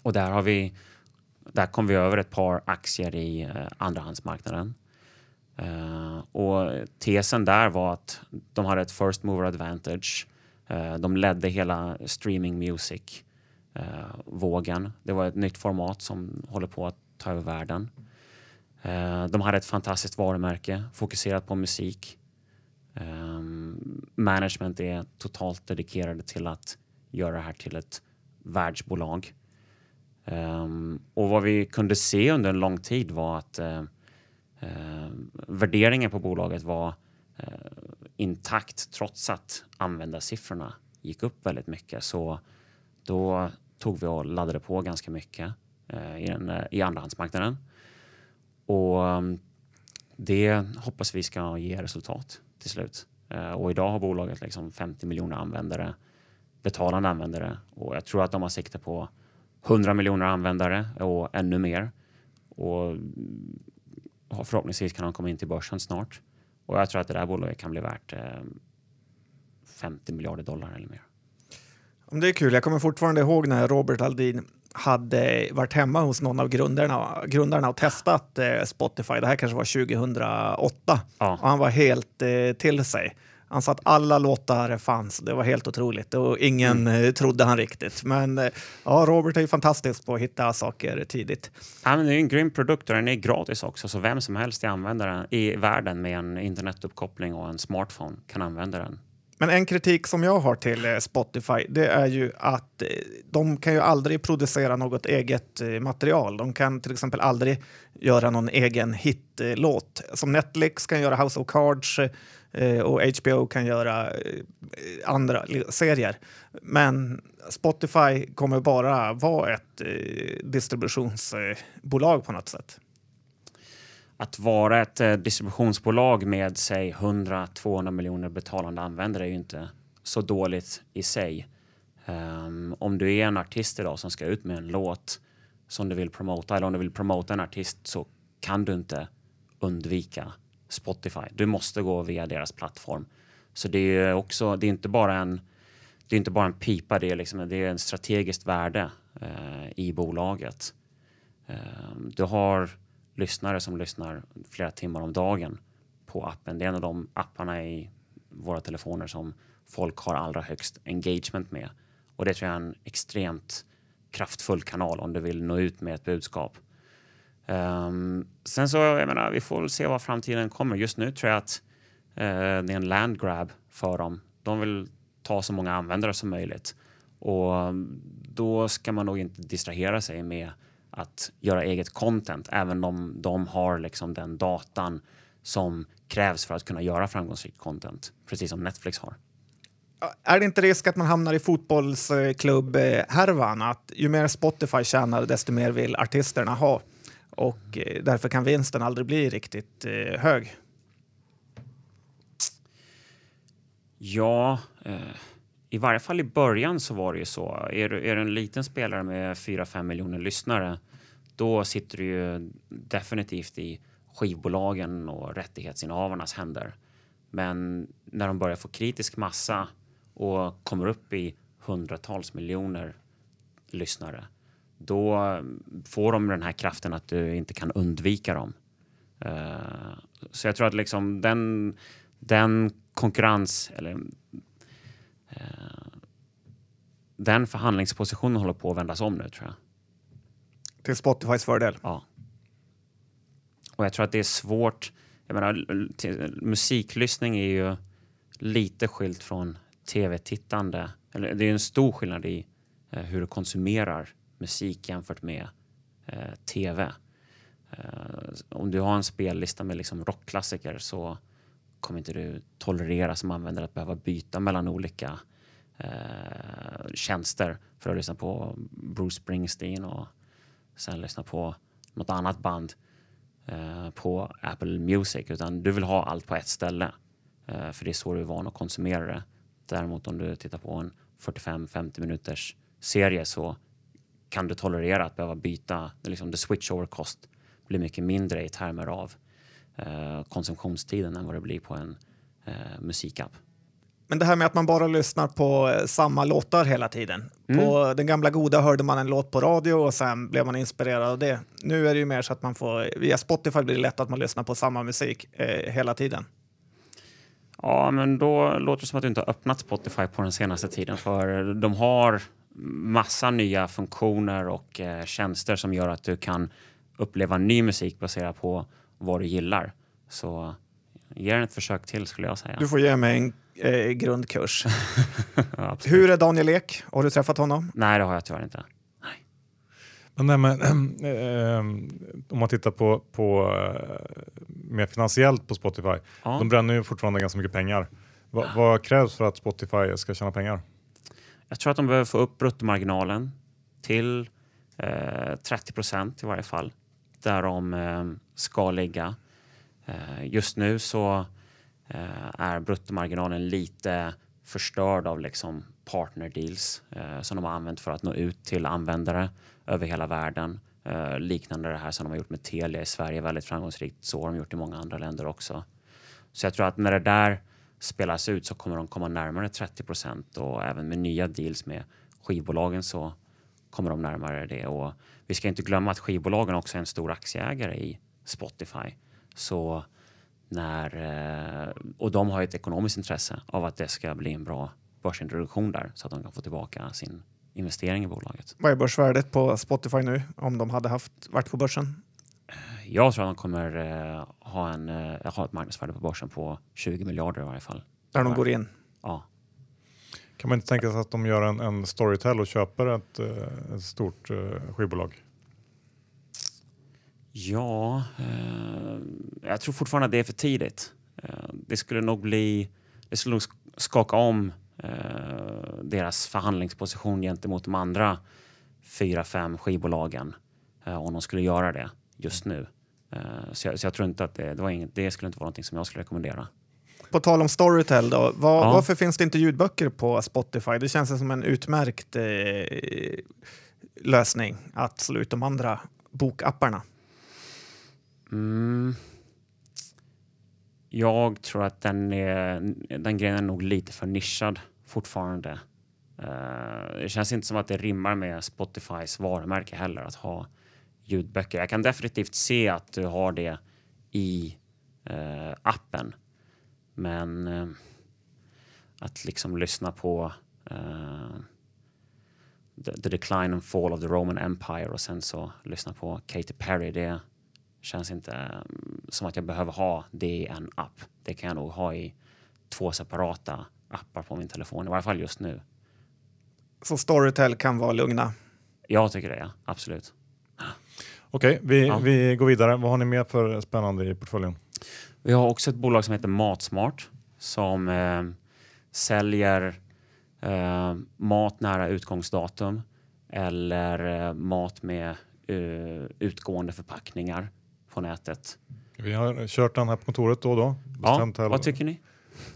Och där har vi, där kom vi över ett par aktier i andrahandsmarknaden. Uh, och tesen där var att de hade ett first mover advantage. Uh, de ledde hela streaming music uh, vågen. Det var ett nytt format som håller på att ta över världen. Uh, de hade ett fantastiskt varumärke fokuserat på musik. Um, management är totalt dedikerade till att göra det här till ett världsbolag. Um, och vad vi kunde se under en lång tid var att uh, Eh, värderingen på bolaget var eh, intakt trots att användarsiffrorna gick upp väldigt mycket. Så då tog vi och laddade på ganska mycket eh, i, den, eh, i andrahandsmarknaden. Och det hoppas vi ska ge resultat till slut. Och idag har bolaget liksom femtio miljoner användare, betalande användare. Och jag tror att de har siktat på hundra miljoner användare och ännu mer. Och förhoppningsvis kan de komma in till börsen snart. Och jag tror att det där bolaget kan bli värt femtio miljarder dollar eller mer. Det är kul. Jag kommer fortfarande ihåg när Robert Aldin hade varit hemma hos någon av grundarna, grundarna och testat eh, Spotify. Det här kanske var tjugohundraåtta. Ja. Och han var helt eh, till sig. Han sa att alla låtar fanns. Det var helt otroligt. Och ingen mm. eh, trodde han riktigt. Men eh, ja, Robert är ju fantastisk på att hitta saker tidigt. Ja, men det är en grym produkt och den är gratis också. Så vem som helst i, användaren, i världen med en internetuppkoppling och en smartphone kan använda den. Men en kritik som jag har till Spotify, det är ju att de kan ju aldrig producera något eget material. De kan till exempel aldrig göra någon egen hitlåt. Som Netflix kan göra House of Cards och H B O kan göra andra serier. Men Spotify kommer bara vara ett distributionsbolag på något sätt. Att vara ett eh, distributionsbolag med sig hundra till tvåhundra miljoner betalande användare är ju inte så dåligt i sig. Um, om du är en artist idag som ska ut med en låt som du vill promota, eller om du vill promota en artist, så kan du inte undvika Spotify. Du måste gå via deras plattform. Så det är också, det är inte bara en, det är inte bara en pipa, det är liksom, det är en strategiskt värde uh, i bolaget. Um, du har lyssnare som lyssnar flera timmar om dagen på appen. Det är en av de apparna i våra telefoner som folk har allra högst engagement med. Och det tror jag är en extremt kraftfull kanal om du vill nå ut med ett budskap. Um, sen så, jag menar, vi får se vad framtiden kommer. Just nu tror jag att uh, det är en land grab för dem. De vill ta så många användare som möjligt. Och um, då ska man nog inte distrahera sig med att göra eget content, även om de har liksom den datan som krävs för att kunna göra framgångsrikt content, precis som Netflix har. Är det inte risk att man hamnar i fotbollsklubb-härvan, att ju mer Spotify tjänar, desto mer vill artisterna ha, och därför kan vinsten aldrig bli riktigt hög? Ja... Eh. I varje fall i början så var det ju så. Är du, är du en liten spelare med fyra till fem miljoner lyssnare, då sitter du ju definitivt i skivbolagen och rättighetsinnehavarnas händer. Men när de börjar få kritisk massa och kommer upp i hundratals miljoner lyssnare, då får de den här kraften att du inte kan undvika dem. Så jag tror att liksom den, den konkurrens... eller den förhandlingspositionen håller på att vändas om nu, tror jag. Till Spotifys fördel? Ja. Och jag tror att det är svårt. Jag menar, till, musiklyssning är ju lite skilt från tv-tittande. Eller, det är en stor skillnad i eh, hur du konsumerar musik jämfört med eh, tv. Eh, om du har en spellista med liksom rockklassiker, så kommer inte du tolerera som användare att behöva byta mellan olika eh, tjänster för att lyssna på Bruce Springsteen och sen lyssna på något annat band eh, på Apple Music, utan du vill ha allt på ett ställe eh, för det är så du är van att konsumera det. Däremot om du tittar på en fyrtiofem till femtio minuters serie, så kan du tolerera att behöva byta, liksom the switchover cost blir mycket mindre i termer av konsumtionstiden än vad det blir på en eh, musikapp. Men det här med att man bara lyssnar på samma låtar hela tiden. Mm. På den gamla goda hörde man en låt på radio och sen blev man inspirerad av det. Nu är det ju mer så att man får, via Spotify blir det lätt att man lyssnar på samma musik eh, hela tiden. Ja, men då låter det som att du inte har öppnat Spotify på den senaste tiden, för de har massa nya funktioner och eh, tjänster som gör att du kan uppleva ny musik baserat på vad du gillar. Så ge den ett försök till, skulle jag säga. Du får ge mig en eh, grundkurs. Ja, hur är Daniel Ek? Har du träffat honom? Nej, det har jag tyvärr inte. Nej. Men, nej, men äh, äh, om man tittar på, på äh, mer finansiellt på Spotify. Ja. De bränner ju fortfarande ganska mycket pengar. Va, ja. Vad krävs för att Spotify ska tjäna pengar? Jag tror att de behöver få upp bruttomarginalen till eh, trettio procent i varje fall. där de ska ligga. Just nu så är bruttomarginalen lite förstörd av liksom partner deals som de har använt för att nå ut till användare över hela världen. Liknande det här som de har gjort med Telia i Sverige, väldigt framgångsrikt, så har de gjort i många andra länder också. Så jag tror att när det där spelas ut så kommer de komma närmare trettio procent, och även med nya deals med skivbolagen så kommer de närmare det. Och vi ska inte glömma att skivbolagen också är en stor aktieägare i Spotify. Så när, och de har ett ekonomiskt intresse av att det ska bli en bra börsintroduktion där så att de kan få tillbaka sin investering i bolaget. Vad är börsvärdet på Spotify nu om de hade haft, varit på börsen? Jag tror att de kommer ha, en, ha ett marknadsvärde på börsen på tjugo miljarder i varje fall. Där de går in? Ja. Kan man inte tänka sig att de gör en, en Storytel och köper ett, ett stort skivbolag? Ja, eh, jag tror fortfarande att det är för tidigt. Eh, det skulle nog bli, det skulle nog skaka om eh, deras förhandlingsposition gentemot de andra fyra, fem skivbolagen eh, om de skulle göra det just nu. Eh, så, jag, så jag tror inte att det, det, var inget, det skulle inte vara någonting som jag skulle rekommendera. På tal om Storytel då, var, ja. varför finns det inte ljudböcker på Spotify? Det känns som en utmärkt eh, lösning att slå ut de andra bokapparna. Mm. Jag tror att den, är, den grejen är nog lite för nischad fortfarande. Uh, det känns inte som att det rimmar med Spotifys varumärke heller att ha ljudböcker. Jag kan definitivt se att du har det i uh, appen. Men uh, att liksom lyssna på uh, the, the Decline and Fall of the Roman Empire och sen så lyssna på Katy Perry, det känns inte som att jag behöver ha det i en app. Det kan jag nog ha i två separata appar på min telefon. I varje fall just nu. Så Storytel kan vara lugna? Jag tycker det, ja. Absolut. Okej, okay, vi, ja. vi går vidare. Vad har ni mer för spännande i portföljen? Vi har också ett bolag som heter Matsmart. Som eh, säljer eh, mat nära utgångsdatum. Eller eh, mat med eh, utgående förpackningar. Nätet. Vi har kört den här på kontoret då och då. Ja, här. Vad tycker ni?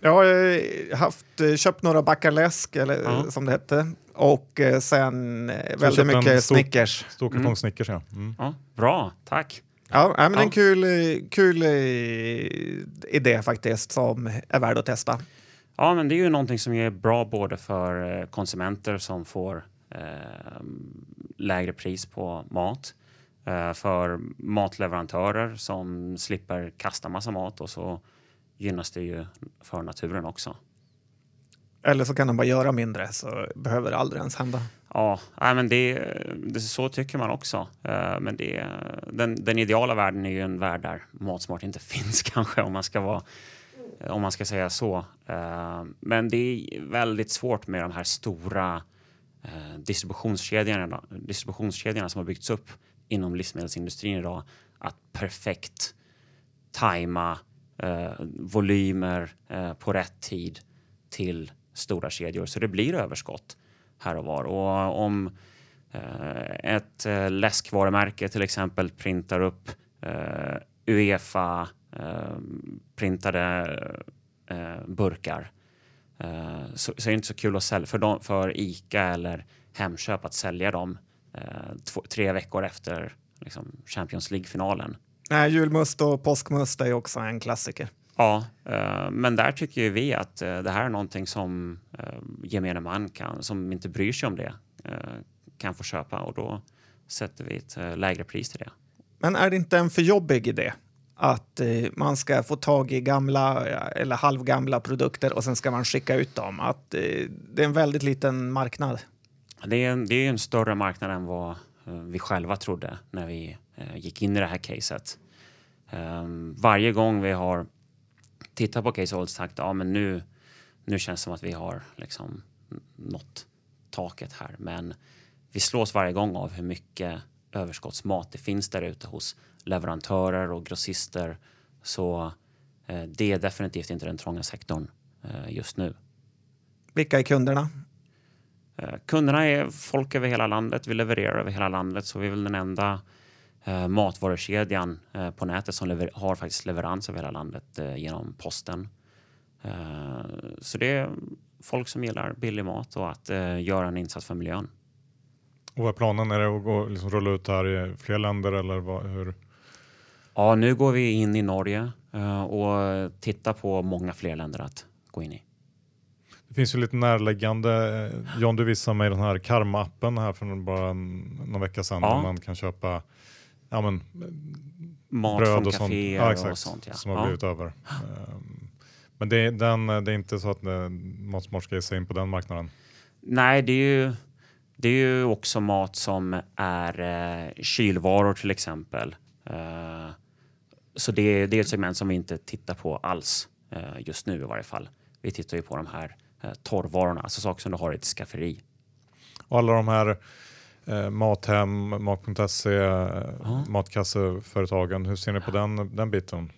Jag har haft, köpt några backar läsk, eller, ja. som det hette. Och sen väldigt mycket stor, Snickers. Stor kartong mm. Snickers, ja. Mm. ja. Bra, tack. Ja, ja men ja. en kul, kul idé faktiskt som är värd att testa. Ja, men det är ju någonting som är bra både för konsumenter som får eh, lägre pris på mat. För matleverantörer som slipper kasta massa mat, och så gynnas det ju för naturen också. Eller så kan de bara göra mindre så behöver det aldrig ens hända. Ja, men det, det, så tycker man också. Men det, den, den ideala världen är ju en värld där Matsmart inte finns kanske om man ska, vara, om man ska säga så. Men det är väldigt svårt med de här stora distributionskedjorna, distributionskedjorna som har byggts upp inom livsmedelsindustrin idag, att perfekt tajma eh, volymer eh, på rätt tid till stora kedjor. Så det blir överskott här och var. Och om eh, ett eh, läskvarumärke till exempel printar upp eh, UEFA eh, printade eh, burkar eh, så, så är det inte så kul att sälja för, dem, för ICA eller Hemköp att sälja dem Två, tre veckor efter liksom, Champions League-finalen. Nej, julmust och påskmust är också en klassiker. Ja, eh, men där tycker ju vi att eh, det här är någonting som eh, gemene man kan, som inte bryr sig om det eh, kan få köpa, och då sätter vi ett eh, lägre pris till det. Men är det inte en för jobbig idé att eh, man ska få tag i gamla eller halvgamla produkter och sen ska man skicka ut dem? Att eh, det är en väldigt liten marknad. Det är, en, det är en större marknad än vad vi själva trodde när vi eh, gick in i det här caset. Um, varje gång vi har tittat på case och sagt ja, men nu, nu känns det som att vi har liksom nått taket här. Men vi slås varje gång av hur mycket överskottsmat det finns där ute hos leverantörer och grossister. Så eh, det är definitivt inte den trånga sektorn eh, just nu. Vilka är kunderna? Kunderna är folk över hela landet. Vi levererar över hela landet, så vi är väl den enda eh, matvarukedjan eh, på nätet som lever- har faktiskt leverans över hela landet eh, genom posten. Eh, så det är folk som gillar billig mat och att eh, göra en insats för miljön. Och vad är planen? Är det att gå, liksom, rulla ut det här i fler länder? Eller vad, hur? Ja, nu går vi in i Norge eh, och tittar på många fler länder att gå in i. Det finns ju lite närliggande. John, du visade mig den här Karma-appen här för bara en, någon vecka sedan. Ja. Där man kan köpa ja, men, mat bröd och sånt. Ja, exakt, och sånt ja. Som har ja. blivit över. Men det, den, det är inte så att Matsmart ska ge sig in på den marknaden? Nej, det är ju, det är ju också mat som är eh, kylvaror till exempel. Eh, så det, det är ett segment som vi inte tittar på alls eh, just nu i varje fall. Vi tittar ju på de här torrvarorna, alltså saker som du har i ett skafferi. Alla de här eh, Mathem, Mat punkt se, ja. Matkasseföretagen, hur ser ni på den, den biten?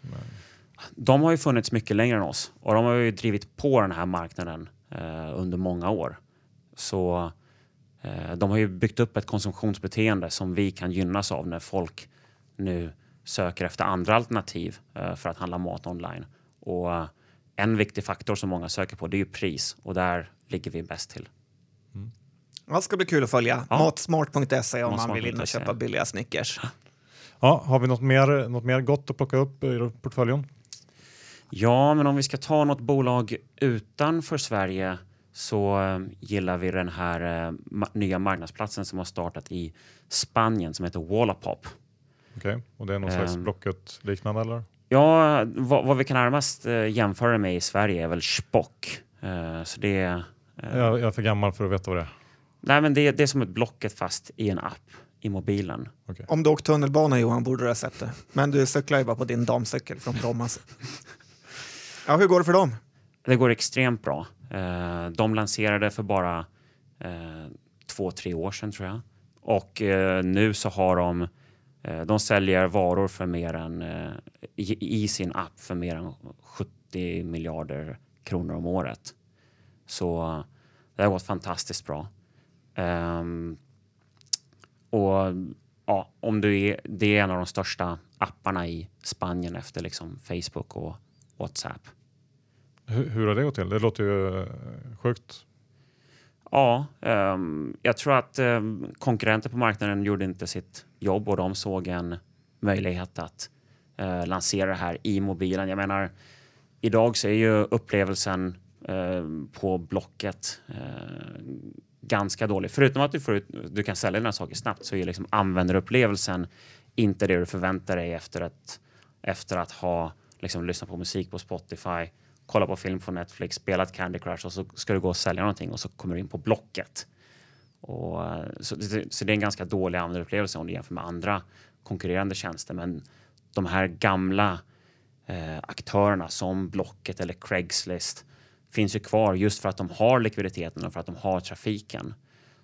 De har ju funnits mycket längre än oss och de har ju drivit på den här marknaden eh, under många år. Så eh, de har ju byggt upp ett konsumtionsbeteende som vi kan gynnas av när folk nu söker efter andra alternativ eh, för att handla mat online. Och en viktig faktor som många söker på, det är ju pris. Och där ligger vi bäst till. Mm. Ja, det ska bli kul att följa. Ja. Matsmart punkt se om man vill in och köpa billiga Snickers. Ja, har vi något mer, något mer gott att plocka upp i portföljen? Ja, men om vi ska ta något bolag utanför Sverige så gillar vi den här eh, nya marknadsplatsen som har startat i Spanien som heter Wallapop. Okej, okay. Och det är någon um, slags Blocket-liknande eller? Ja, vad, vad vi kan närmast eh, jämföra med i Sverige är väl Spock. Eh, så det är, eh, jag, jag är för gammal för att veta vad det är. Nej, men det, det är som ett Blocket fast i en app i mobilen. Okay. Om du åkt tunnelbana, Johan, borde du ha sett det. Men du cyklar ju bara på din damcykel från Bromma. Ja, hur går det för dem? Det går extremt bra. Eh, de lanserade för bara eh, två, tre år sedan tror jag. Och eh, nu så har de... De säljer varor för mer än, i sin app för mer än sjuttio miljarder kronor om året. Så det har gått fantastiskt bra. Um, och ja, om du är, det är en av de största apparna i Spanien efter liksom Facebook och WhatsApp. Hur, hur har det gått till? Det låter ju sjukt. Ja, um, jag tror att um, konkurrenter på marknaden gjorde inte sitt jobb och de såg en möjlighet att uh, lansera det här i mobilen. Jag menar, idag så är ju upplevelsen uh, på Blocket uh, ganska dålig. Förutom att du, får ut, du kan sälja dina saker snabbt så är liksom användarupplevelsen inte det du förväntar dig efter att, efter att ha liksom, lyssnat på musik på Spotify, kolla på film på Netflix, spelat Candy Crush och så ska du gå och sälja någonting och så kommer du in på Blocket. Och, så, så det är en ganska dålig användarupplevelse om du jämför med andra konkurrerande tjänster. Men de här gamla eh, aktörerna som Blocket eller Craigslist finns ju kvar just för att de har likviditeten och för att de har trafiken.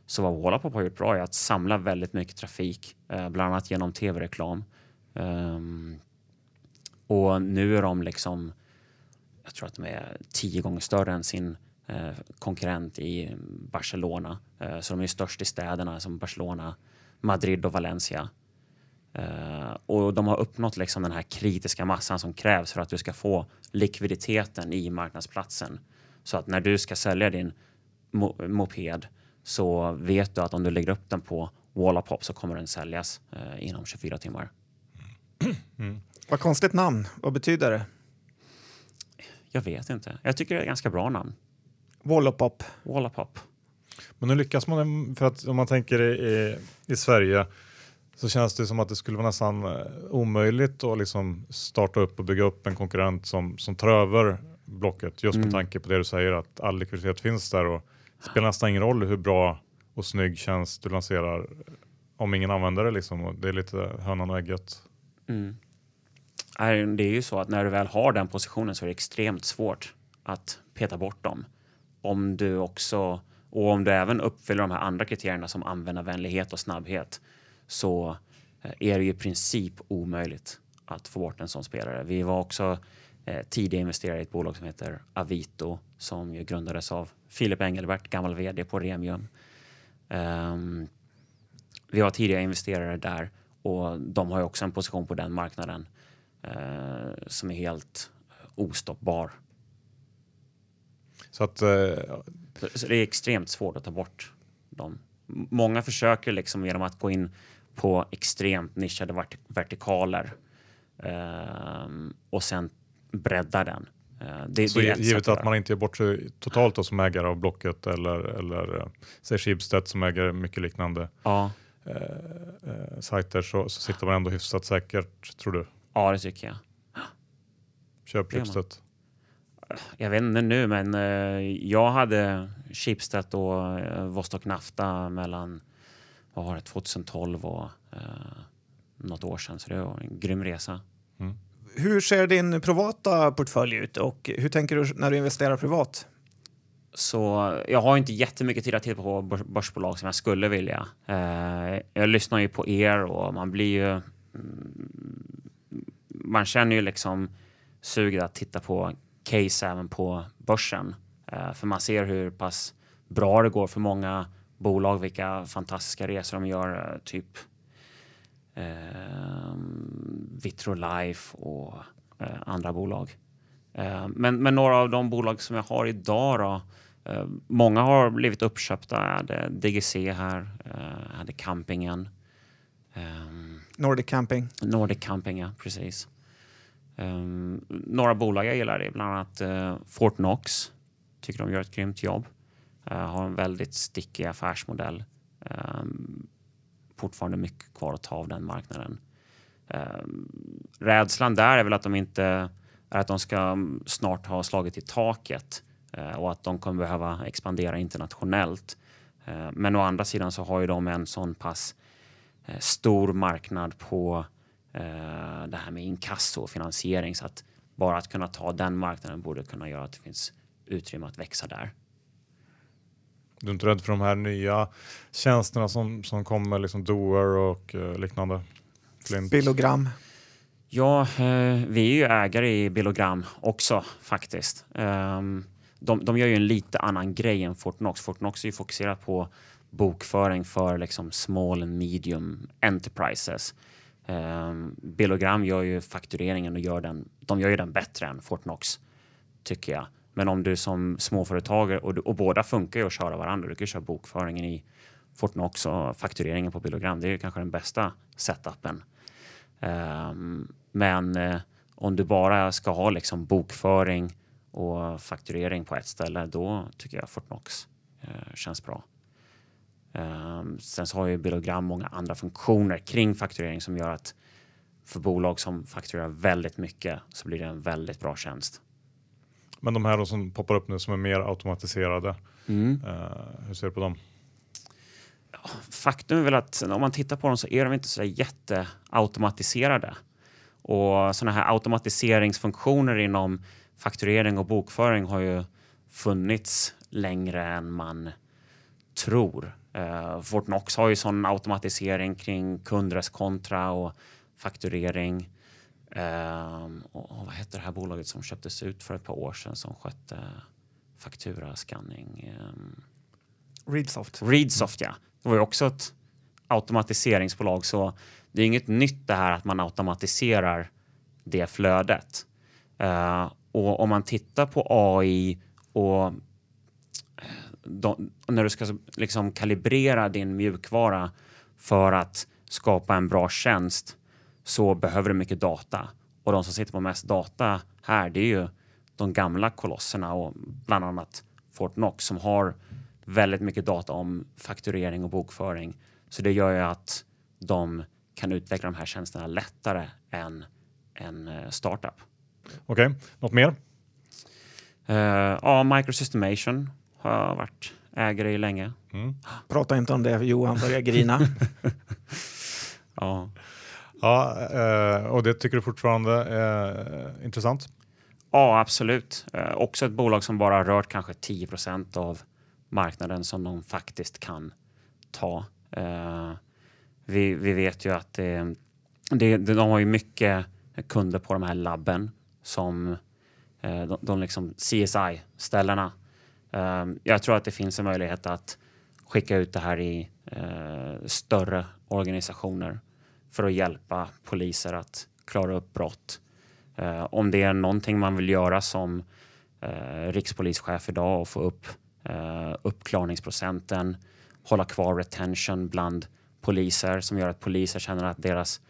Så vad Wallapop har gjort bra är att samla väldigt mycket trafik, eh, bland annat genom tv-reklam. Um, och nu är de liksom... Jag tror att de är tio gånger större än sin eh, konkurrent i Barcelona. Eh, så de är störst i städerna som Barcelona, Madrid och Valencia. Eh, och de har uppnått liksom den här kritiska massan som krävs för att du ska få likviditeten i marknadsplatsen. Så att när du ska sälja din mo- moped så vet du att om du lägger upp den på Wallapop så kommer den säljas eh, inom tjugofyra timmar. Mm. Vad konstigt namn. Vad betyder det? Jag vet inte. Jag tycker det är ett ganska bra namn. Wallapop. Wallapop. Men nu lyckas man, för att om man tänker i, i Sverige så känns det som att det skulle vara nästan omöjligt att liksom starta upp och bygga upp en konkurrent som, som tar över Blocket. Just med mm. tanke på det du säger att all likviditet finns där och spelar nästan ingen roll hur bra och snygg tjänst du lanserar om ingen använder det liksom. Och det är lite hönan och ägget. Mm. Det är ju så att när du väl har den positionen så är det extremt svårt att peta bort dem. Om du också, och om du även uppfyller de här andra kriterierna som användarvänlighet och snabbhet så är det ju i princip omöjligt att få bort en sån spelare. Vi var också eh, tidigare investerare i ett bolag som heter Avito som ju grundades av Filip Engelbert, gammal vd på Remium. Um, vi var tidigare investerare där Och de har ju också en position på den marknaden eh, som är helt ostoppbar. Så att... Eh... Så, så det är extremt svårt att ta bort dem. Många försöker liksom genom att gå in på extremt nischade vert- vertikaler eh, och sen bredda den. Eh, det, så det är givet att man inte gör bort sig totalt då, som ägare av Blocket eller, eller säg Schibstedt som äger mycket liknande. Ja. Eh, eh, sajter så, så sitter man ändå hyfsat säkert, tror du? Ja, det tycker jag. Köp Schibstedt. Jag vet inte nu, men eh, jag hade Schibstedt och eh, Vostok Nafta mellan vad var det, tjugotolv och eh, något år sedan, så det var en grym resa. Mm. Hur ser din privata portfölj ut och hur tänker du när du investerar privat? Så jag har inte jättemycket tid att titta på börsbolag som jag skulle vilja. Eh, jag lyssnar ju på er och man blir ju... Man känner ju liksom suget att titta på case även på börsen. Eh, för man ser hur pass bra det går för många bolag, vilka fantastiska resor de gör. Typ eh, Vitrolife och eh, andra bolag. Eh, men, men några av de bolag som jag har idag då, eh, många har blivit uppköpta. Jag hade D G C här, eh, hade campingen. Eh, Nordic Camping. Nordic Camping, ja, precis. Um, några bolag jag gillar är bland annat uh, Fortnox. Tycker de gör ett grymt jobb. Uh, har en väldigt stickig affärsmodell. Um, fortfarande mycket kvar att ta av den marknaden. Um, rädslan där är väl att de inte är att de ska snart ha slagit i taket uh, och att de kommer behöva expandera internationellt. Uh, men å andra sidan så har ju de en sån pass uh, stor marknad på Uh, det här med inkasso och finansiering, så att bara att kunna ta den marknaden borde kunna göra att det finns utrymme att växa där. Du är inte rädd för de här nya tjänsterna som, som kommer, liksom Doer och uh, liknande? Flint. Billogram. Ja, uh, vi är ju ägare i Billogram också faktiskt. Um, de, de gör ju en lite annan grej än Fortnox. Fortnox är ju fokuserat på bokföring för liksom small and medium enterprises. Um, Billogram gör ju faktureringen och gör den, de gör ju den bättre än Fortnox, tycker jag. Men om du som småföretagare, och, och båda funkar ju att köra varandra, du kan ju köra bokföringen i Fortnox och faktureringen på Billogram, det är ju kanske den bästa setupen. Um, men uh, om du bara ska ha liksom bokföring och fakturering på ett ställe, då tycker jag Fortnox uh, känns bra. Um, sen så har ju Billogram många andra funktioner kring fakturering som gör att för bolag som fakturerar väldigt mycket så blir det en väldigt bra tjänst. Men de här då som poppar upp nu som är mer automatiserade, mm. uh, hur ser du på dem? Ja, faktum är väl att om man tittar på dem så är de inte så jätteautomatiserade. Och sådana här automatiseringsfunktioner inom fakturering och bokföring har ju funnits längre än man tror. Uh, Fortnox har ju sån automatisering kring kundreskontra och fakturering. Uh, och, och vad heter det här bolaget som köptes ut för ett par år sedan som skötte fakturaskanning? Um, Readsoft. Readsoft, ja. Det var ju också ett automatiseringsbolag, så det är inget nytt det här att man automatiserar det flödet. Uh, och om man tittar på A I och De, när du ska liksom kalibrera din mjukvara för att skapa en bra tjänst, så behöver du mycket data. Och de som sitter på mest data här, det är ju de gamla kolosserna och bland annat Fortnox som har väldigt mycket data om fakturering och bokföring. Så det gör ju att de kan utveckla de här tjänsterna lättare än en startup. Okej, okay. Något mer? Uh, ja, microsystemation. Har jag varit ägare i länge. Mm. Prata inte om det, Johan börjar grina. ja. Ja, och det tycker du fortfarande är intressant? Ja, absolut. Också ett bolag som bara rört kanske tio procent av marknaden som de faktiskt kan ta. Vi, vi vet ju att det, det, de har ju mycket kunder på de här labben som de, de liksom C S I-ställena. Um, jag tror att det finns en möjlighet att skicka ut det här i uh, större organisationer för att hjälpa poliser att klara upp brott. Eh, om det är någonting man vill göra som eh, rikspolischef idag och få upp eh, uppklarningsprocenten, hålla kvar retention bland poliser som gör att poliser känner att deras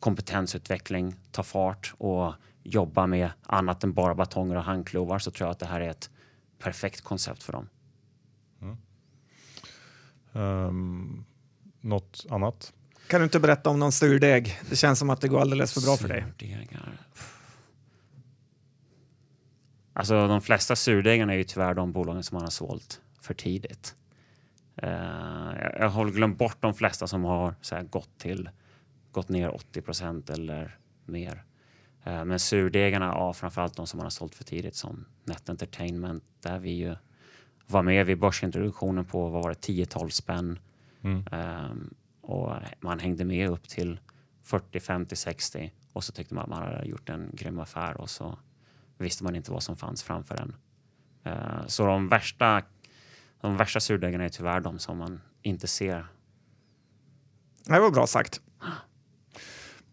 kompetensutveckling tar fart och jobba med annat än bara batonger och handklovar, så tror jag att det här är ett perfekt koncept för dem. Mm. Um, något annat? Kan du inte berätta om någon surdeg? Det känns som att det går alldeles för bra för dig. Surdegar. Alltså de flesta surdegarna är ju tyvärr de bolagen som man har sålt för tidigt. Uh, jag, jag har glömt bort de flesta som har så här, gått till gått ner åttio procent eller mer. Uh, men surdegarna, ja, framförallt de som man har sålt för tidigt, som Net Entertainment, där vi ju var med vid börsintroduktionen på, vad var det, tiotal spänn. Mm. Um, och man hängde med upp till fyrtio, femtio, sextio och så tyckte man att man hade gjort en grym affär och så visste man inte vad som fanns framför en. Uh, så de värsta de värsta surdegarna är tyvärr de som man inte ser. Det var bra sagt.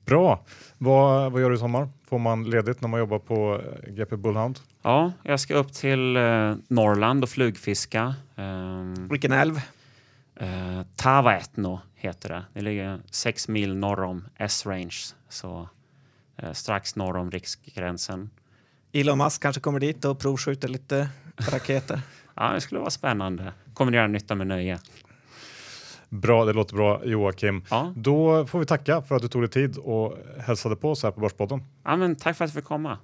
Bra. Vad, vad gör du i sommar? Får man ledigt när man jobbar på G P Bullhound? Ja, jag ska upp till eh, Norrland och flugfiska. Um, Vilken älv? Eh, Tavaetno heter det. Det ligger sex mil norr om S-range. Så eh, strax norr om riksgränsen. Elon Musk kanske kommer dit och provskjuter lite raketer. Ja, det skulle vara spännande. Kommer ni göra nytta med nöje? Bra, det låter bra, Joakim. Ja. Då får vi tacka för att du tog dig tid och hälsade på oss här på Börspodden. Ja, men tack för att vi fick komma.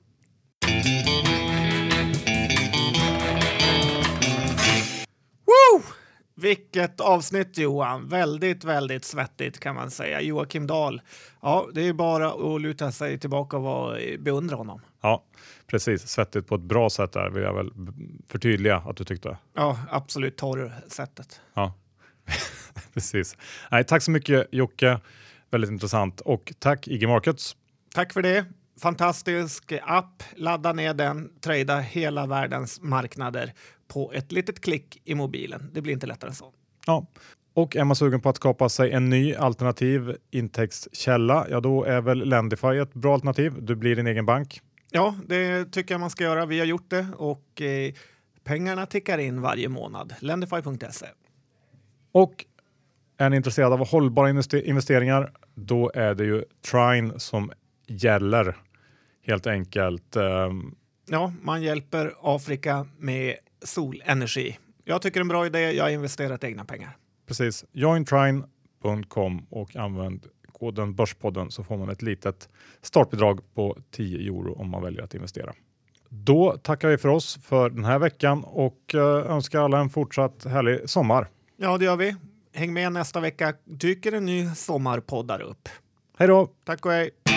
Woo! Vilket avsnitt, Johan. Väldigt, väldigt svettigt kan man säga. Joakim Dahl. Ja, det är bara att luta sig tillbaka och vara, beundra honom. Ja, precis. Svettigt på ett bra sätt där. Vill jag väl förtydliga att du tyckte. Ja, absolut. Torr-sättet. Ja. Precis. Nej, tack så mycket, Jocke. Väldigt intressant. Och tack, I G Markets. Tack för det. Fantastisk app. Ladda ner den. Trada hela världens marknader på ett litet klick i mobilen. Det blir inte lättare än så. Ja. Och är man sugen på att skapa sig en ny alternativ intäktskälla, ja då är väl Lendify ett bra alternativ. Du blir din egen bank. Ja, det tycker jag man ska göra. Vi har gjort det och eh, pengarna tickar in varje månad. Lendify punkt se. Och är ni intresserade av hållbara investeringar, då är det ju Trine som gäller, helt enkelt. Ja, man hjälper Afrika med solenergi. Jag tycker det är en bra idé, jag har investerat egna pengar. Precis, join trine punkt com och använd koden Börspodden så får man ett litet startbidrag på tio euro om man väljer att investera. Då tackar vi för oss för den här veckan och önskar alla en fortsatt härlig sommar. Ja, det gör vi. Häng med nästa vecka. Dyker en ny sommarpoddar upp. Hej då. Tack och hej.